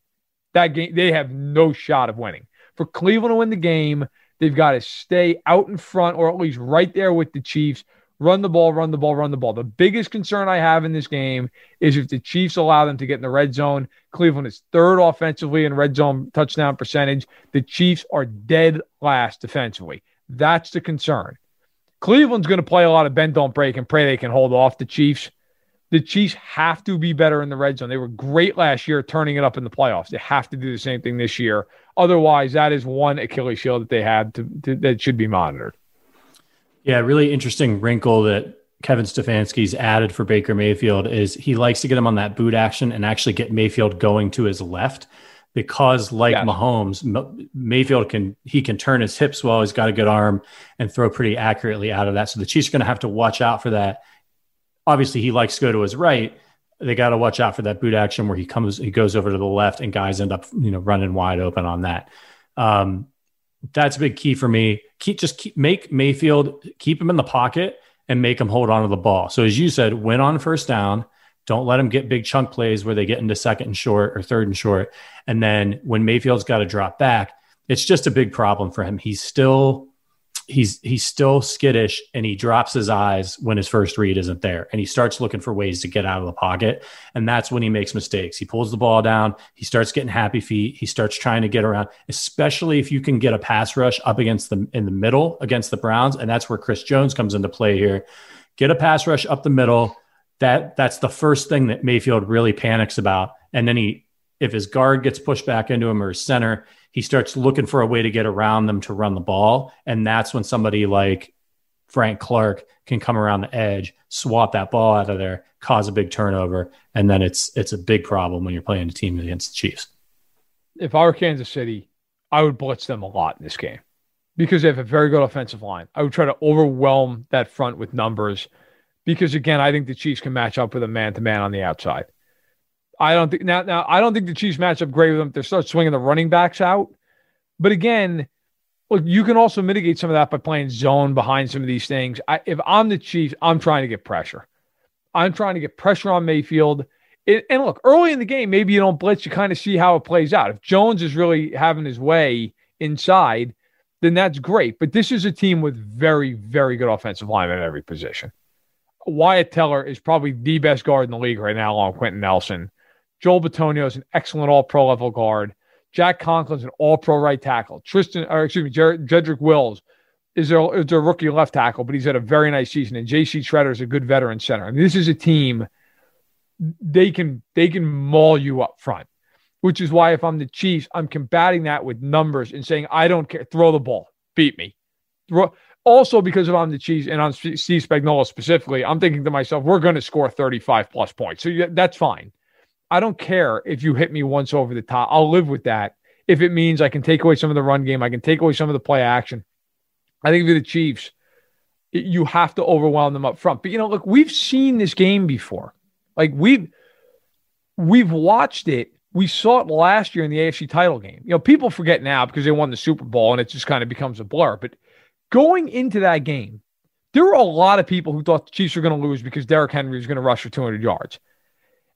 That game, they have no shot of winning. For Cleveland to win the game, they've got to stay out in front or at least right there with the Chiefs. Run the ball, run the ball, run the ball. The biggest concern I have in this game is if the Chiefs allow them to get in the red zone. Cleveland is third offensively in red zone touchdown percentage. The Chiefs are dead last defensively. That's the concern. Cleveland's going to play a lot of bend, don't break, and pray they can hold off the Chiefs. The Chiefs have to be better in the red zone. They were great last year turning it up in the playoffs. They have to do the same thing this year. Otherwise, that is one Achilles heel that they have to, to, that should be monitored. Yeah, really interesting wrinkle that Kevin Stefanski's added for Baker Mayfield is he likes to get him on that boot action and actually get Mayfield going to his left because, like yeah. Mahomes, Mayfield can he can turn his hips well. He's got a good arm and throw pretty accurately out of that. So the Chiefs are going to have to watch out for that. Obviously, he likes to go to his right. They got to watch out for that boot action where he comes, he goes over to the left, and guys end up you know running wide open on that. Um, That's a big key for me. Keep, just keep, make Mayfield, keep him in the pocket and make him hold on to the ball. So as you said, win on first down. Don't let him get big chunk plays where they get into second and short or third and short. And then when Mayfield's got to drop back, it's just a big problem for him. He's still, he's, he's still skittish, and he drops his eyes when his first read isn't there. And he starts looking for ways to get out of the pocket. And that's when he makes mistakes. He pulls the ball down. He starts getting happy feet. He starts trying to get around, especially if you can get a pass rush up against them in the middle against the Browns. And that's where Chris Jones comes into play here. Get a pass rush up the middle. That that's the first thing that Mayfield really panics about. And then he, if his guard gets pushed back into him or his center, he starts looking for a way to get around them to run the ball. And that's when somebody like Frank Clark can come around the edge, swat that ball out of there, cause a big turnover. And then it's, it's a big problem when you're playing a team against the Chiefs. If I were Kansas City, I would blitz them a lot in this game because they have a very good offensive line. I would try to overwhelm that front with numbers because, again, I think the Chiefs can match up with a man-to-man on the outside. I don't think now, now. I don't think the Chiefs match up great with them if they start swinging the running backs out. But again, look, you can also mitigate some of that by playing zone behind some of these things. I, if I'm the Chiefs, I'm trying to get pressure. I'm trying to get pressure on Mayfield. It, and look, early in the game, maybe you don't blitz. You kind of see how it plays out. If Jones is really having his way inside, then that's great. But this is a team with very, very good offensive linemen at every position. Wyatt Teller is probably the best guard in the league right now, along with Quentin Nelson. Joel Bitonio is an excellent all-pro level guard. Jack Conklin's an all-pro right tackle. Tristan, or excuse me, Jer- Jedrick Wills is their, is their rookie left tackle, but he's had a very nice season. And J C Treader is a good veteran center. I mean, this is a team, they can they can maul you up front, which is why if I'm the Chiefs, I'm combating that with numbers and saying, I don't care, throw the ball, beat me. Throw. Also, because if I'm the Chiefs and on Steve Spagnuolo specifically, I'm thinking to myself, we're going to score thirty-five plus points. So yeah, that's fine. I don't care if you hit me once over the top. I'll live with that if it means I can take away some of the run game. I can take away some of the play action. I think if you're the Chiefs, you have to overwhelm them up front. But, you know, look, we've seen this game before. Like, we've, we've watched it. We saw it last year in the A F C title game. You know, people forget now because they won the Super Bowl and it just kind of becomes a blur. But going into that game, there were a lot of people who thought the Chiefs were going to lose because Derrick Henry was going to rush for two hundred yards.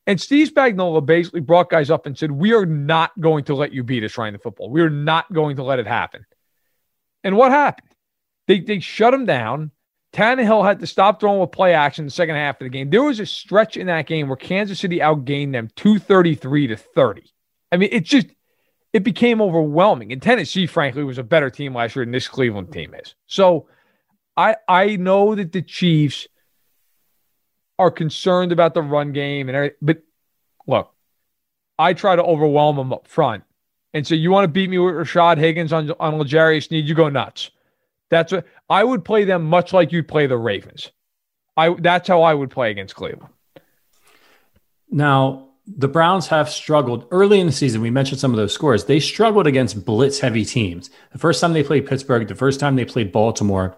And Steve Spagnuolo basically brought guys up and said, we are not going to let you beat us running the football. We are not going to let it happen. And what happened? They, they shut him down. Tannehill had to stop throwing with play action in the second half of the game. There was a stretch in that game where Kansas City outgained them two thirty-three to thirty. I mean, it just, it became overwhelming. And Tennessee, frankly, was a better team last year than this Cleveland team is. So I, I know that the Chiefs are concerned about the run game and everything, but look, I try to overwhelm them up front. And so you want to beat me with Rashad Higgins on, on L'Jarius Sneed, you go nuts. That's what I would play them, much like you play the Ravens. I that's how I would play against Cleveland. Now, the Browns have struggled early in the season. We mentioned some of those scores. They struggled against blitz-heavy teams. The first time they played Pittsburgh, the first time they played Baltimore,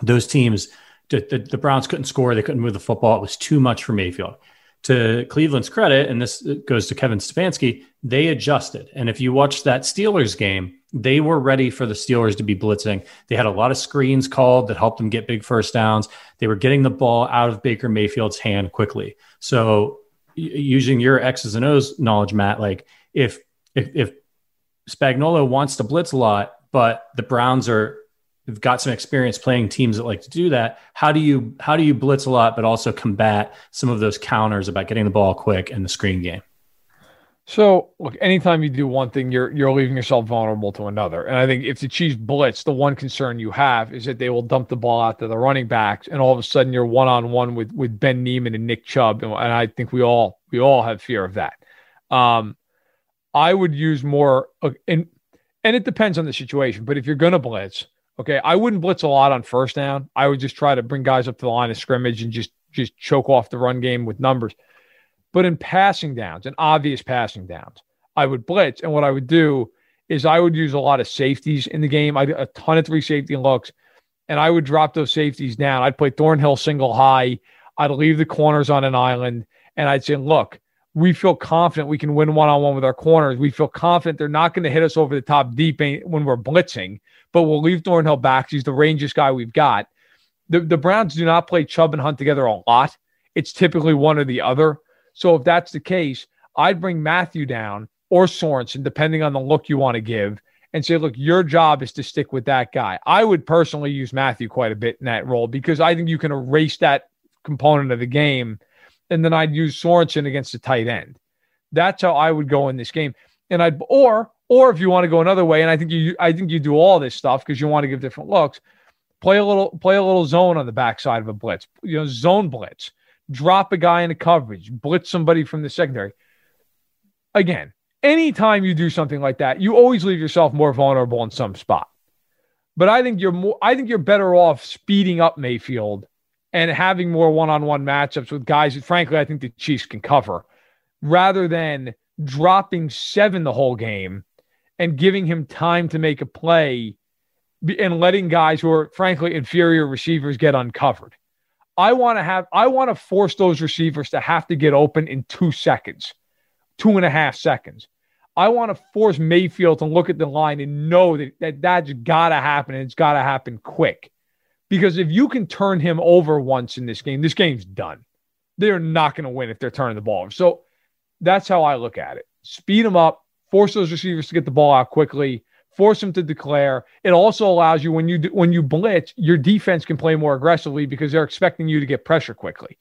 those teams, the, the, the Browns couldn't score. They couldn't move the football. It was too much for Mayfield. To Cleveland's credit, and this goes to Kevin Stefanski, they adjusted. And if you watch that Steelers game, they were ready for the Steelers to be blitzing. They had a lot of screens called that helped them get big first downs. They were getting the ball out of Baker Mayfield's hand quickly. So using your X's and O's knowledge, Matt, like if, if, if Spagnuolo wants to blitz a lot, but the Browns are have got some experience playing teams that like to do that. How do you, how do you blitz a lot, but also combat some of those counters about getting the ball quick and the screen game? So look, anytime you do one thing, you're, you're leaving yourself vulnerable to another. And I think if the Chiefs blitz, the one concern you have is that they will dump the ball out to the running backs. And all of a sudden you're one-on-one with, with Ben Neiman and Nick Chubb. And, and I think we all, we all have fear of that. Um, I would use more, uh, and, and it depends on the situation, but if you're going to blitz, okay, I wouldn't blitz a lot on first down. I would just try to bring guys up to the line of scrimmage and just just choke off the run game with numbers. But in passing downs, in obvious passing downs, I would blitz. And what I would do is I would use a lot of safeties in the game. I did a ton of three safety looks, and I would drop those safeties down. I'd play Thornhill single high. I'd leave the corners on an island, and I'd say, look, we feel confident we can win one-on-one with our corners. We feel confident they're not going to hit us over the top deep when we're blitzing, but we'll leave Thornhill back. He's the rangiest guy we've got. The, the Browns do not play Chubb and Hunt together a lot. It's typically one or the other. So if that's the case, I'd bring Matthew down or Sorensen, depending on the look you want to give, and say, look, your job is to stick with that guy. I would personally use Matthew quite a bit in that role because I think you can erase that component of the game. And then I'd use Sorensen against the tight end. That's how I would go in this game. And I'd, or, or if you want to go another way, and I think you, I think you do all this stuff because you want to give different looks, play a little, play a little zone on the backside of a blitz, you know, zone blitz, drop a guy in a coverage, blitz somebody from the secondary. Again, anytime you do something like that, you always leave yourself more vulnerable in some spot. But I think you're more, I think you're better off speeding up Mayfield and having more one-on-one matchups with guys that, frankly, I think the Chiefs can cover, rather than dropping seven the whole game and giving him time to make a play and letting guys who are, frankly, inferior receivers get uncovered. I want to have, I want to force those receivers to have to get open in two seconds, two and a half seconds. I want to force Mayfield to look at the line and know that, that that's got to happen, and it's got to happen quick. Because if you can turn him over once in this game, this game's done. They're not going to win if they're turning the ball over. So that's how I look at it. Speed them up, force those receivers to get the ball out quickly, force them to declare. It also allows you, when you do, when you blitz, your defense can play more aggressively because they're expecting you to get pressure quickly.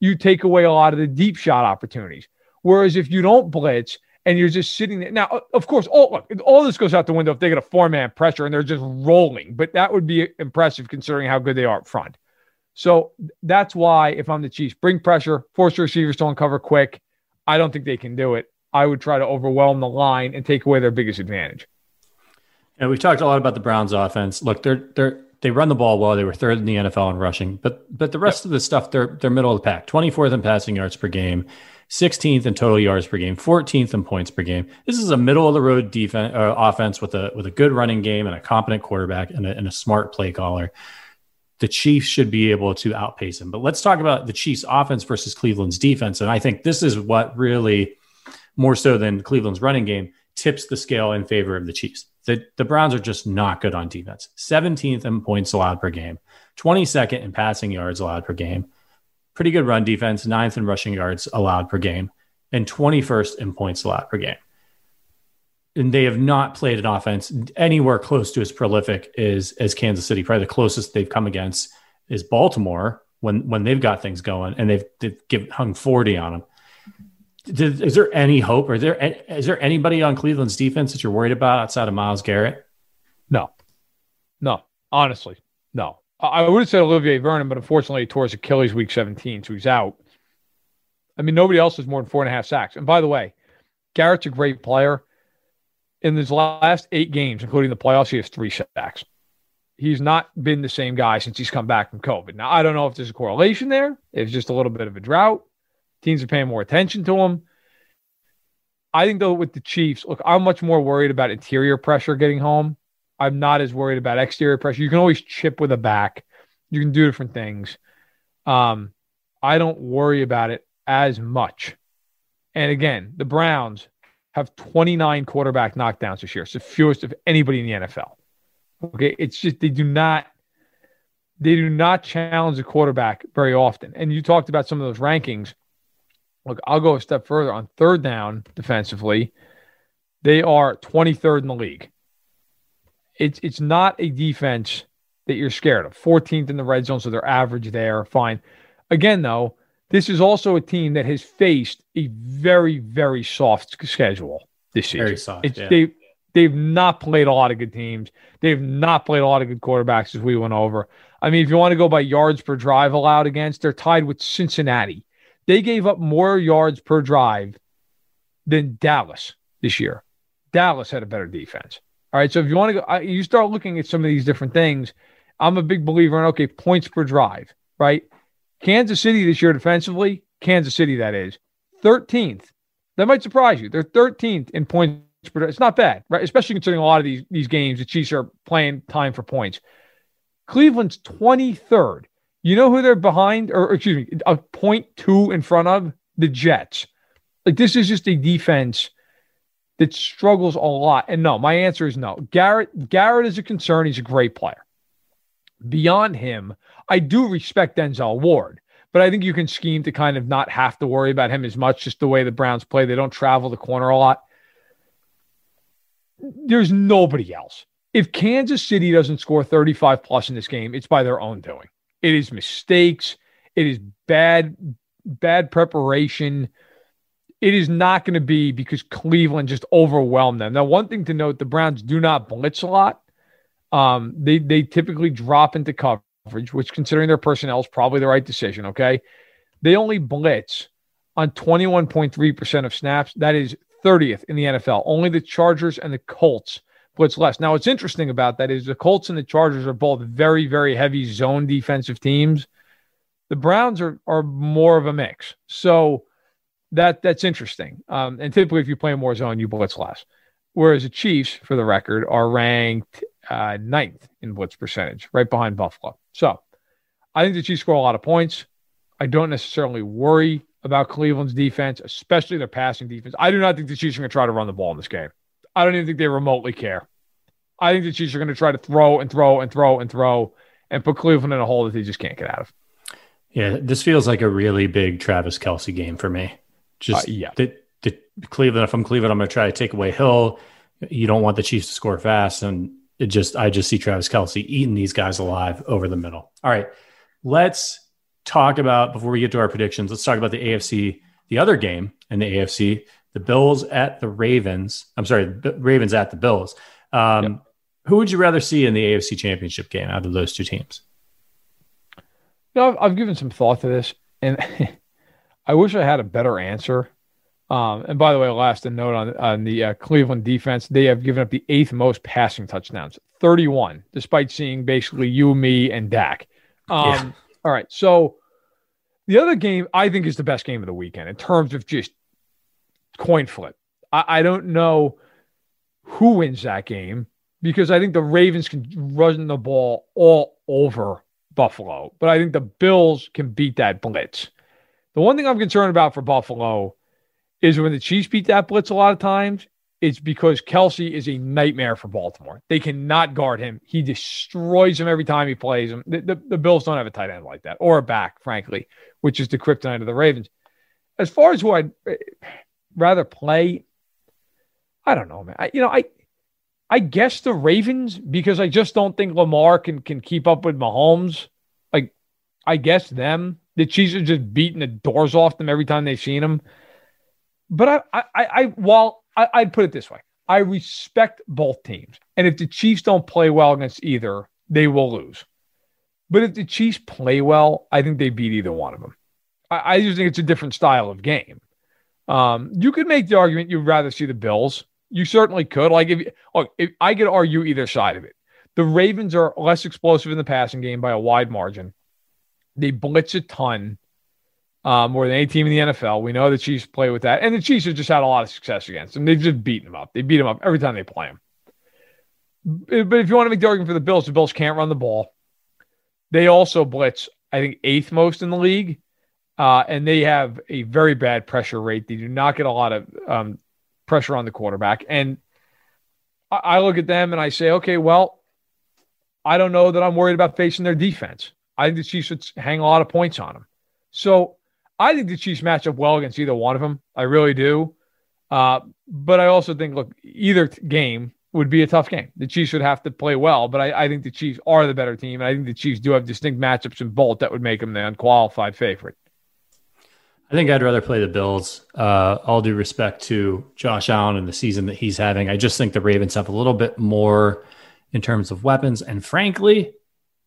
You take away a lot of the deep shot opportunities. Whereas if you don't blitz and you're just sitting there. Now, of course, all, look, all this goes out the window if they get a four-man pressure and they're just rolling, but that would be impressive considering how good they are up front. So that's why, if I'm the Chiefs, bring pressure, force the receivers to uncover quick. I don't think they can do it. I would try to overwhelm the line and take away their biggest advantage. And we've talked a lot about the Browns' offense. Look, they're they're they run the ball well. They were third in the N F L in rushing, but but the rest yep. of the stuff, they're they're middle of the pack, twenty-fourth in passing yards per game. sixteenth in total yards per game, fourteenth in points per game. This is a middle of the road defense uh, offense with a with a good running game and a competent quarterback and a, and a smart play caller. The Chiefs should be able to outpace him. But let's talk about the Chiefs offense versus Cleveland's defense. And I think this is what really, more so than Cleveland's running game, tips the scale in favor of the Chiefs. The, the Browns are just not good on defense. seventeenth in points allowed per game, twenty-second in passing yards allowed per game, pretty good run defense, ninth in rushing yards allowed per game, and twenty-first in points allowed per game. And they have not played an offense anywhere close to as prolific as, as Kansas City. Probably the closest they've come against is Baltimore when, when they've got things going, and they've, they've given, hung forty on them. Did, is there any hope? Or is there, is there anybody on Cleveland's defense that you're worried about outside of Myles Garrett? No. No. Honestly, no. I would have said Olivier Vernon, but unfortunately he tore his Achilles week seventeen, so he's out. I mean, nobody else has more than four and a half sacks. And by the way, Garrett's a great player. In his last eight games, including the playoffs, he has three sacks. He's not been the same guy since he's come back from COVID. Now, I don't know if there's a correlation there. It's just a little bit of a drought. Teams are paying more attention to him. I think, though, with the Chiefs, look, I'm much more worried about interior pressure getting home. I'm not as worried about exterior pressure. You can always chip with a back. You can do different things. Um, I don't worry about it as much. And again, the Browns have twenty-nine quarterback knockdowns this year. It's the fewest of anybody in the N F L. Okay. It's just, they do not, they do not challenge the quarterback very often. And you talked about some of those rankings. Look, I'll go a step further on third down defensively. They are twenty-third in the league. It's, it's not a defense that you're scared of. fourteenth in the red zone. So they're average there. Fine. Again, though, this is also a team that has faced a very, very soft schedule this season. Very soft, it's, yeah. They, they've not played a lot of good teams. They've not played a lot of good quarterbacks, as we went over. I mean, if you want to go by yards per drive allowed against, they're tied with Cincinnati. They gave up more yards per drive than Dallas this year. Dallas had a better defense. All right, so if you want to go, you start looking at some of these different things. I'm a big believer in, okay, points per drive, right? Kansas City this year defensively, Kansas City that is, thirteenth. That might surprise you. They're thirteenth in points per drive. It's not bad, right? Especially considering a lot of these, these games, the Chiefs are playing time for points. Cleveland's twenty-third. You know who they're behind, or, or excuse me, a point two in front of? The Jets. Like, this is just a defense that struggles a lot. And no, my answer is no. Garrett, Garrett is a concern. He's a great player. Beyond him, I do respect Denzel Ward, but I think you can scheme to kind of not have to worry about him as much, just the way the Browns play. They don't travel the corner a lot. There's nobody else. If Kansas City doesn't score thirty-five plus in this game, it's by their own doing. It is mistakes. It is bad, bad preparation. It is not going to be because Cleveland just overwhelmed them. Now, one thing to note, the Browns do not blitz a lot. Um, they, they typically drop into coverage, which, considering their personnel, is probably the right decision. Okay. They only blitz on twenty-one point three percent of snaps. That is thirtieth in the N F L. Only the Chargers and the Colts blitz less. Now, what's interesting about that is the Colts and the Chargers are both very, very heavy zone defensive teams. The Browns are, are more of a mix. So that that's interesting. Um, and typically if you play more zone, you blitz less. Whereas the Chiefs, for the record, are ranked Uh, ninth in blitz percentage, right behind Buffalo. So I think the Chiefs score a lot of points. I don't necessarily worry about Cleveland's defense, especially their passing defense. I do not think the Chiefs are going to try to run the ball in this game. I don't even think they remotely care. I think the Chiefs are going to try to throw and throw and throw and throw and put Cleveland in a hole that they just can't get out of. Yeah, this feels like a really big Travis Kelce game for me. Just uh, yeah. The, the Cleveland, if I'm Cleveland, I'm going to try to take away Hill. You don't want the Chiefs to score fast, and It just, I just see Travis Kelce eating these guys alive over the middle. All right, let's talk about, before we get to our predictions, let's talk about the A F C, the other game in the A F C, the Bills at the Ravens. I'm sorry, the Ravens at the Bills. Um, yep. Who would you rather see in the A F C Championship game out of those two teams? You know, I've, I've given some thought to this, and I wish I had a better answer. Um, and by the way, last a note on, on the uh, Cleveland defense, they have given up the eighth most passing touchdowns, thirty-one, despite seeing basically you, me, and Dak. Um, yeah. All right. So The other game I think is the best game of the weekend in terms of just coin flip. I, I don't know who wins that game because I think the Ravens can run the ball all over Buffalo, but I think the Bills can beat that blitz. The one thing I'm concerned about for Buffalo is when the Chiefs beat that blitz a lot of times, it's because Kelce is a nightmare for Baltimore. They cannot guard him. He destroys him every time he plays him. The, the, the Bills don't have a tight end like that, or a back, frankly, which is the kryptonite of the Ravens. As far as who I'd rather play, I don't know, man. I, you know, I I guess the Ravens, because I just don't think Lamar can, can keep up with Mahomes. Like, I guess them. The Chiefs are just beating the doors off them every time they've seen him. But I, I, I while I, I'd put it this way, I respect both teams. And if the Chiefs don't play well against either, they will lose. But if the Chiefs play well, I think they beat either one of them. I, I just think it's a different style of game. Um, you could make the argument you'd rather see the Bills. You certainly could. Like, if, look, if I could argue either side of it. The Ravens are less explosive in the passing game by a wide margin. They blitz a ton. Um, more than any team in the N F L. We know the Chiefs play with that. And the Chiefs have just had a lot of success against them. They've just beaten them up. They beat them up every time they play them. But if you want to make the argument for the Bills, the Bills can't run the ball. They also blitz, I think, eighth most in the league. Uh, and they have a very bad pressure rate. They do not get a lot of um, pressure on the quarterback. And I-, I look at them and I say, okay, well, I don't know that I'm worried about facing their defense. I think the Chiefs would hang a lot of points on them. So, I think the Chiefs match up well against either one of them. I really do. Uh, but I also think, look, either t- game would be a tough game. The Chiefs would have to play well, but I, I think the Chiefs are the better team. And I think the Chiefs do have distinct matchups in both that would make them the unqualified favorite. I think I'd rather play the Bills. Uh, all due respect to Josh Allen and the season that he's having. I just think the Ravens have a little bit more in terms of weapons. And frankly,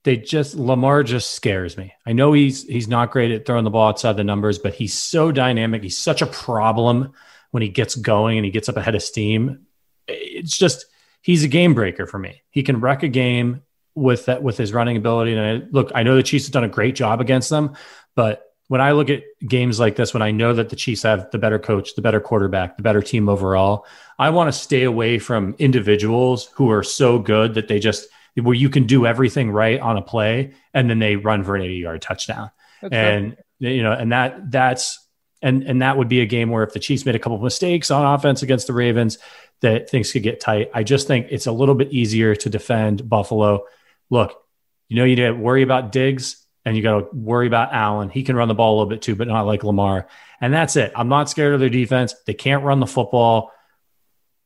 They just Lamar just scares me. I know he's he's not great at throwing the ball outside the numbers, but he's so dynamic. He's such a problem when he gets going and he gets up ahead of steam. It's just he's a game breaker for me. He can wreck a game with that with his running ability. And I, look, I know the Chiefs have done a great job against them, but when I look at games like this, when I know that the Chiefs have the better coach, the better quarterback, the better team overall, I want to stay away from individuals who are so good that they just. Where you can do everything right on a play and then they run for an eighty yard touchdown. That's and, right. you know, and that that's, and, and that would be a game where if the Chiefs made a couple of mistakes on offense against the Ravens that things could get tight. I just think it's a little bit easier to defend Buffalo. Look, you know, you got to worry about Diggs and you got to worry about Allen. He can run the ball a little bit too, but not like Lamar. And that's it. I'm not scared of their defense. They can't run the football.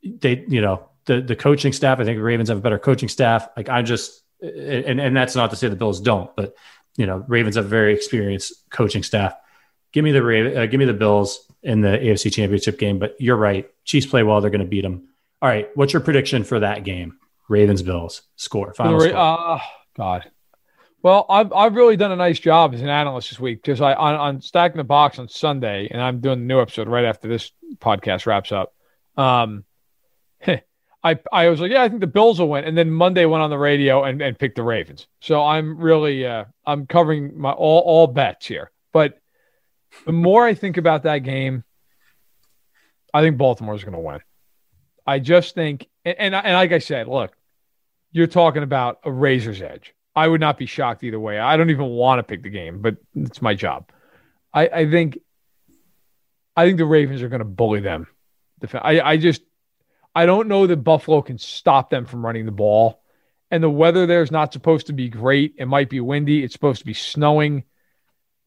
They, you know, The the coaching staff, I think the Ravens have a better coaching staff. Like I just, and, and that's not to say the Bills don't, but you know, Ravens have a very experienced coaching staff. Give me the Raven, uh, give me the Bills in the A F C Championship game. But you're right, Chiefs play well; they're going to beat them. All right, what's your prediction for that game? Ravens Bills score final. Ra- score. Uh, God, well, I've I've really done a nice job as an analyst this week because I on, on Stacking the Box on Sunday, and I'm doing the new episode right after this podcast wraps up. Um. I, I was like, yeah, I think the Bills will win. And then Monday went on the radio and, and picked the Ravens. So I'm really uh, I'm covering my all all bets here. But the more I think about that game, I think Baltimore is going to win. I just think – and and like I said, look, you're talking about a razor's edge. I would not be shocked either way. I don't even want to pick the game, but it's my job. I, I think I think the Ravens are going to bully them. I, I just – I don't know that Buffalo can stop them from running the ball. And the weather there is not supposed to be great. It might be windy. It's supposed to be snowing.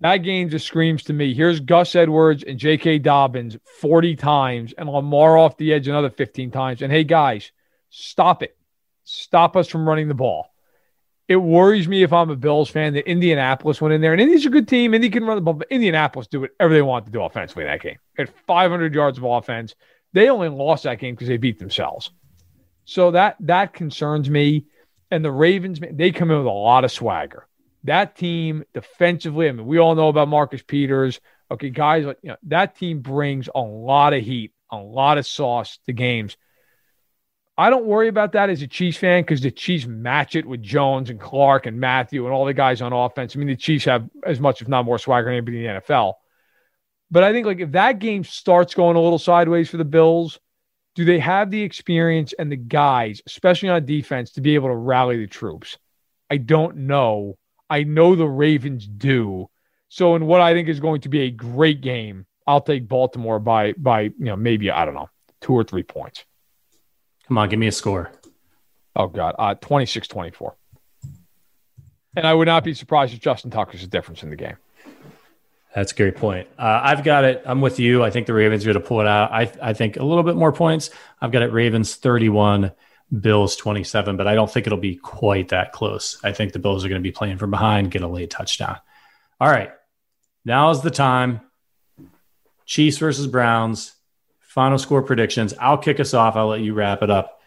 That game just screams to me, here's Gus Edwards and J K. Dobbins forty times and Lamar off the edge another fifteen times. And, hey, guys, stop it. Stop us from running the ball. It worries me if I'm a Bills fan that Indianapolis went in there. And Indy's a good team. Indy can run the ball. But Indianapolis do whatever they want to do offensively in that game. At five hundred yards of offense. They only lost that game because they beat themselves. So that that concerns me. And the Ravens, they come in with a lot of swagger. That team defensively, I mean, we all know about Marcus Peters. Okay, guys, like, you know, that team brings a lot of heat, a lot of sauce to games. I don't worry about that as a Chiefs fan because the Chiefs match it with Jones and Clark and Matthew and all the guys on offense. I mean, the Chiefs have as much, if not more, swagger than anybody in the N F L. But I think, like, if that game starts going a little sideways for the Bills, do they have the experience and the guys, especially on defense, to be able to rally the troops? I don't know. I know the Ravens do. So in what I think is going to be a great game, I'll take Baltimore by, by you know, maybe, I don't know, two or three points. Come on, give me a score. Oh, God, uh, twenty-six twenty-four. And I would not be surprised if Justin Tucker's a difference in the game. That's a great point. Uh, I've got it. I'm with you. I think the Ravens are going to pull it out. I, I think a little bit more points. I've got it Ravens thirty-one, Bills twenty-seven, but I don't think it'll be quite that close. I think the Bills are going to be playing from behind, get a late touchdown. All right. Now is the time. Chiefs versus Browns. Final score predictions. I'll kick us off. I'll let you wrap it up.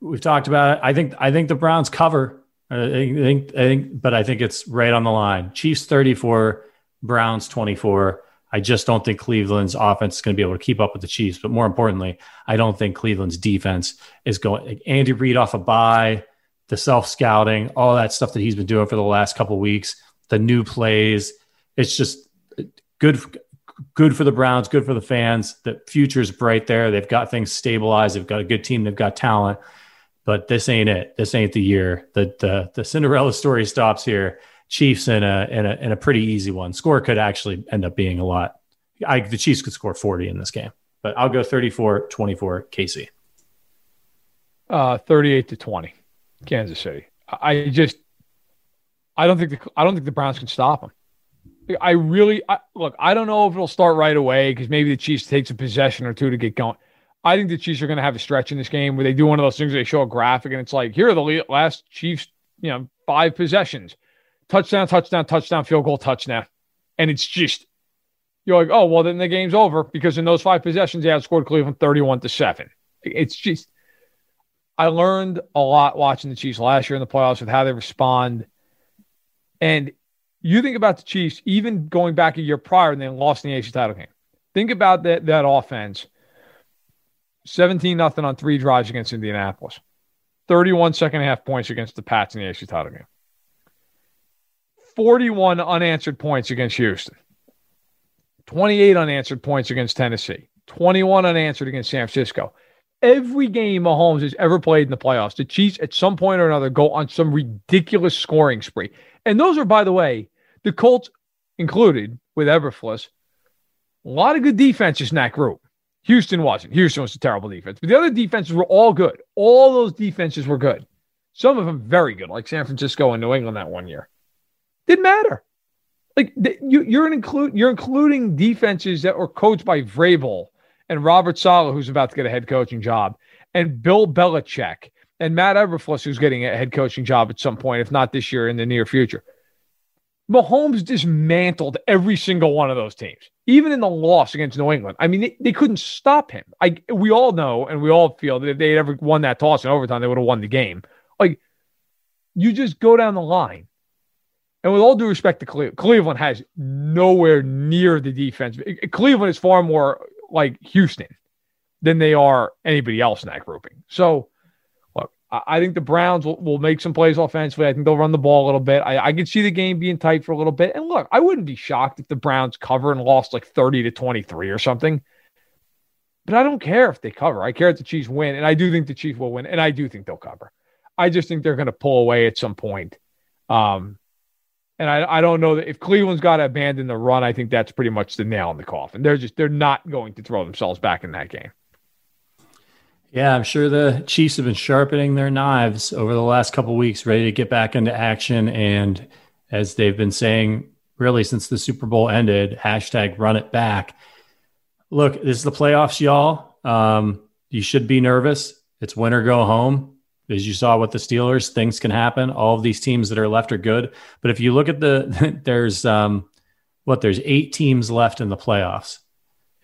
We've talked about it. I think I think the Browns cover. I think, I think but I think it's right on the line. Chiefs thirty-four, Browns twenty-four. I just don't think Cleveland's offense is going to be able to keep up with the Chiefs. But more importantly, I don't think Cleveland's defense is going. Andy Reid off a bye, the self-scouting, all that stuff that he's been doing for the last couple of weeks, the new plays. It's just good for, good for the Browns, good for the fans. The future's bright there. They've got things stabilized. They've got a good team. They've got talent. But this ain't it. This ain't the year. The the, the Cinderella story stops here. Chiefs in a, in a in a pretty easy one. Score could actually end up being a lot. I, the Chiefs could score forty in this game, but I'll go thirty-four twenty-four, Casey. Uh, thirty-eight to twenty, Kansas City. I just I don't think the I don't think the Browns can stop them. I really I, look. I don't know if it'll start right away because maybe the Chiefs takes a possession or two to get going. I think the Chiefs are going to have a stretch in this game where they do one of those things where they show a graphic and it's like, here are the last Chiefs, you know, five possessions. Touchdown, touchdown, touchdown, field goal, touchdown. And it's just, you're like, oh, well, then the game's over because in those five possessions, they outscored Cleveland thirty-one to seven. It's just, I learned a lot watching the Chiefs last year in the playoffs with how they respond. And you think about the Chiefs, even going back a year prior and they lost in the A F C title game. Think about that, that offense. seventeen nothing on three drives against Indianapolis. thirty-one second half points against the Pats in the A F C title game. forty-one unanswered points against Houston, twenty-eight unanswered points against Tennessee, twenty-one unanswered against San Francisco. Every game Mahomes has ever played in the playoffs, the Chiefs at some point or another go on some ridiculous scoring spree. And those are, by the way, the Colts included with Eberflus, a lot of good defenses in that group. Houston wasn't. Houston was a terrible defense. But the other defenses were all good. All those defenses were good. Some of them very good, like San Francisco and New England that one year. Didn't matter. Like you, you're an include, you're including defenses that were coached by Vrabel and Robert Saleh, who's about to get a head coaching job, and Bill Belichick and Matt Eberflus, who's getting a head coaching job at some point, if not this year, in the near future. Mahomes dismantled every single one of those teams, even in the loss against New England. I mean, they, they couldn't stop him. I we all know and we all feel that if they had ever won that toss in overtime, they would have won the game. Like you just go down the line. And with all due respect to Cleveland, Cleveland has nowhere near the defense. Cleveland is far more like Houston than they are anybody else in that grouping. So, look, I think the Browns will, will make some plays offensively. I think they'll run the ball a little bit. I, I can see the game being tight for a little bit. And, look, I wouldn't be shocked if the Browns cover and lost like thirty to twenty-three or something. But I don't care if they cover. I care if the Chiefs win, and I do think the Chiefs will win, and I do think they'll cover. I just think they're going to pull away at some point. Um And I, I don't know that if Cleveland's got to abandon the run, I think that's pretty much the nail in the coffin. They're just, they're not going to throw themselves back in that game. Yeah, I'm sure the Chiefs have been sharpening their knives over the last couple of weeks, ready to get back into action. And as they've been saying, really, since the Super Bowl ended, hashtag run it back. Look, this is the playoffs, y'all. Um, you should be nervous. It's win or go home. As you saw with the Steelers, things can happen. All of these teams that are left are good. But if you look at the, there's um, what, there's eight teams left in the playoffs.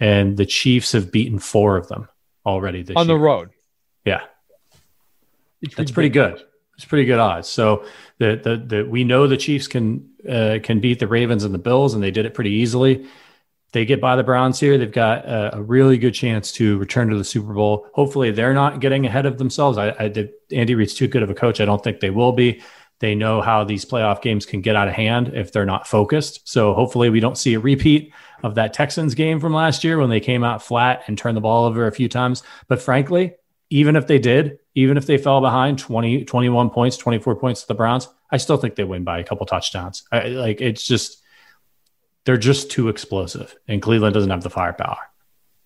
And the Chiefs have beaten four of them already this year. On the road. Yeah. That's pretty good. It's pretty good odds. So the, the, the, we know the Chiefs can, uh, can beat the Ravens and the Bills, and they did it pretty easily. they get by the Browns here, they've got a, a really good chance to return to the Super Bowl. Hopefully they're not getting ahead of themselves. I, I did, Andy Reid's too good of a coach. I don't think they will be. They know how these playoff games can get out of hand if they're not focused. So hopefully we don't see a repeat of that Texans game from last year when they came out flat and turned the ball over a few times. But frankly, even if they did, even if they fell behind twenty, twenty-one points, twenty-four points to the Browns, I still think they win by a couple touchdowns. I, like it's just, they're just too explosive, and Cleveland doesn't have the firepower.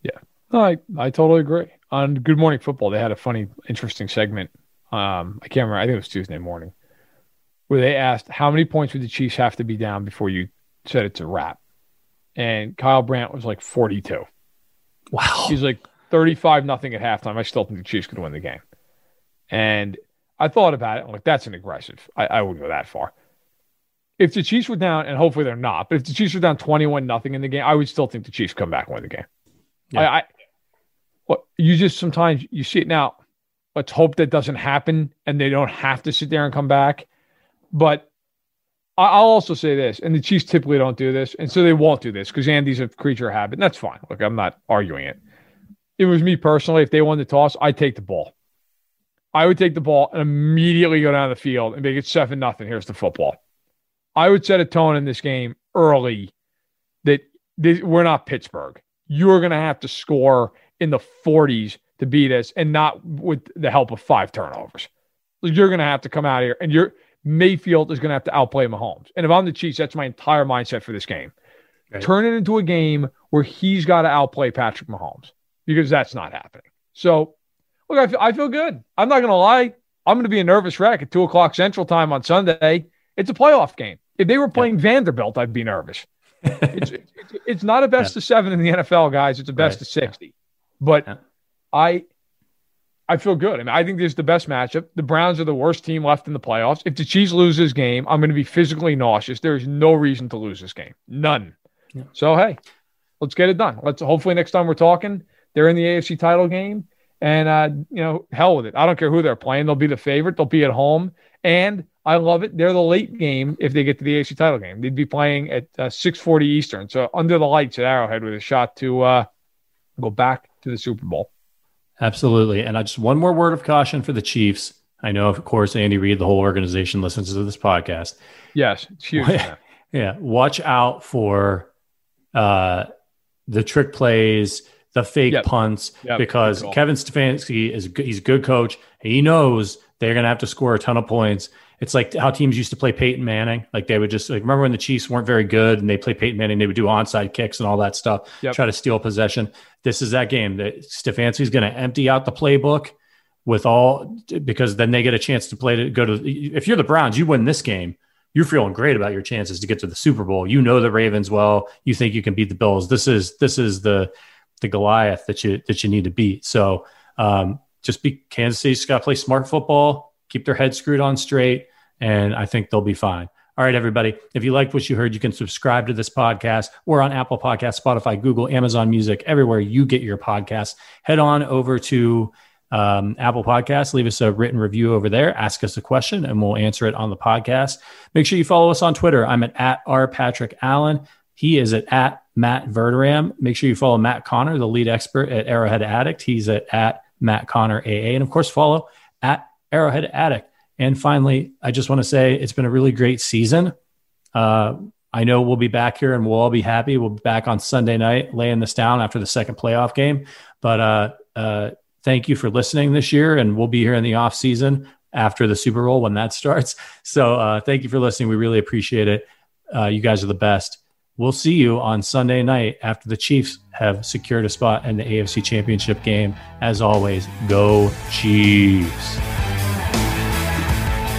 Yeah, no, I, I totally agree. On Good Morning Football, they had a funny, interesting segment. Um, I can't remember. I think it was Tuesday morning, where they asked how many points would the Chiefs have to be down before you said it's a wrap. And Kyle Brandt was like forty-two. Wow. He's like thirty-five nothing at halftime. I still think the Chiefs could win the game. And I thought about it. I'm like, that's an aggressive. I, I wouldn't go that far. If the Chiefs were down, and hopefully they're not, but if the Chiefs were down twenty-one nothing in the game, I would still think the Chiefs come back and win the game. Yeah. I, I well, you just sometimes you see it now. Let's hope that doesn't happen and they don't have to sit there and come back. But I'll also say this, and the Chiefs typically don't do this, and so they won't do this because Andy's a creature of habit, and that's fine. Look, I'm not arguing it. If it was me personally, if they won the toss, I'd take the ball. I would take the ball and immediately go down the field and make it seven nothing. Here's the football. I would set a tone in this game early that this, we're not Pittsburgh. You're going to have to score in the forties to beat us, and not with the help of five turnovers. You're going to have to come out here, and you're Mayfield is going to have to outplay Mahomes. And if I'm the Chiefs, that's my entire mindset for this game. Right. Turn it into a game where he's got to outplay Patrick Mahomes, because that's not happening. So, look, I feel, I feel good. I'm not going to lie. I'm going to be a nervous wreck at two o'clock Central Time on Sunday. It's a playoff game. If they were playing yeah. Vanderbilt, I'd be nervous. It's, it's, it's not a best yeah. of seven in the N F L, guys. It's a best right. of sixty. But yeah. I – I feel good. I mean, I think this is the best matchup. The Browns are the worst team left in the playoffs. If the Chiefs lose this game, I'm going to be physically nauseous. There is no reason to lose this game. None. Yeah. So, hey, let's get it done. Let's hopefully next time we're talking, they're in the A F C title game. And, uh, you know, hell with it. I don't care who they're playing. They'll be the favorite. They'll be at home. And I love it. They're the late game if they get to the A F C title game. They'd be playing at uh, six forty Eastern. So, under the lights at Arrowhead with a shot to uh, go back to the Super Bowl. Absolutely. And I just one more word of caution for the Chiefs. I know, of course, Andy Reid, the whole organization listens to this podcast. Yes. It's huge. Yeah. Watch out for uh, the trick plays, the fake yep. punts, yep. because cool. Kevin Stefanski is he's a good coach. And he knows they're going to have to score a ton of points. It's like how teams used to play Peyton Manning. Like they would just like, remember when the Chiefs weren't very good and they play Peyton Manning, they would do onside kicks and all that stuff, yep. try to steal possession. This is that game that Stefanski's going to empty out the playbook with all, because then they get a chance to play to go to, if you're the Browns, you win this game. You're feeling great about your chances to get to the Super Bowl. You know, the Ravens, well, you think you can beat the Bills. This is, this is the, the Goliath that you, that you need to beat. So um, just be Kansas City's got to play smart football, keep their head screwed on straight. And I think they'll be fine. All right, everybody. If you liked what you heard, you can subscribe to this podcast. We're on Apple Podcasts, Spotify, Google, Amazon Music, everywhere you get your podcasts. Head on over to um, Apple Podcasts. Leave us a written review over there. Ask us a question, and we'll answer it on the podcast. Make sure you follow us on Twitter. I'm at, at R Patrick Allen. He is at, at Matt Verderame. Make sure you follow Matt Connor, the lead expert at Arrowhead Addict. He's at, at Matt Connor A A. And, of course, follow at Arrowhead Addict. And finally, I just want to say it's been a really great season. Uh, I know we'll be back here and we'll all be happy. We'll be back on Sunday night laying this down after the second playoff game. But uh, uh, thank you for listening this year, and we'll be here in the off season after the Super Bowl when that starts. So uh, thank you for listening. We really appreciate it. Uh, you guys are the best. We'll see you on Sunday night after the Chiefs have secured a spot in the A F C Championship game. As always, go Chiefs.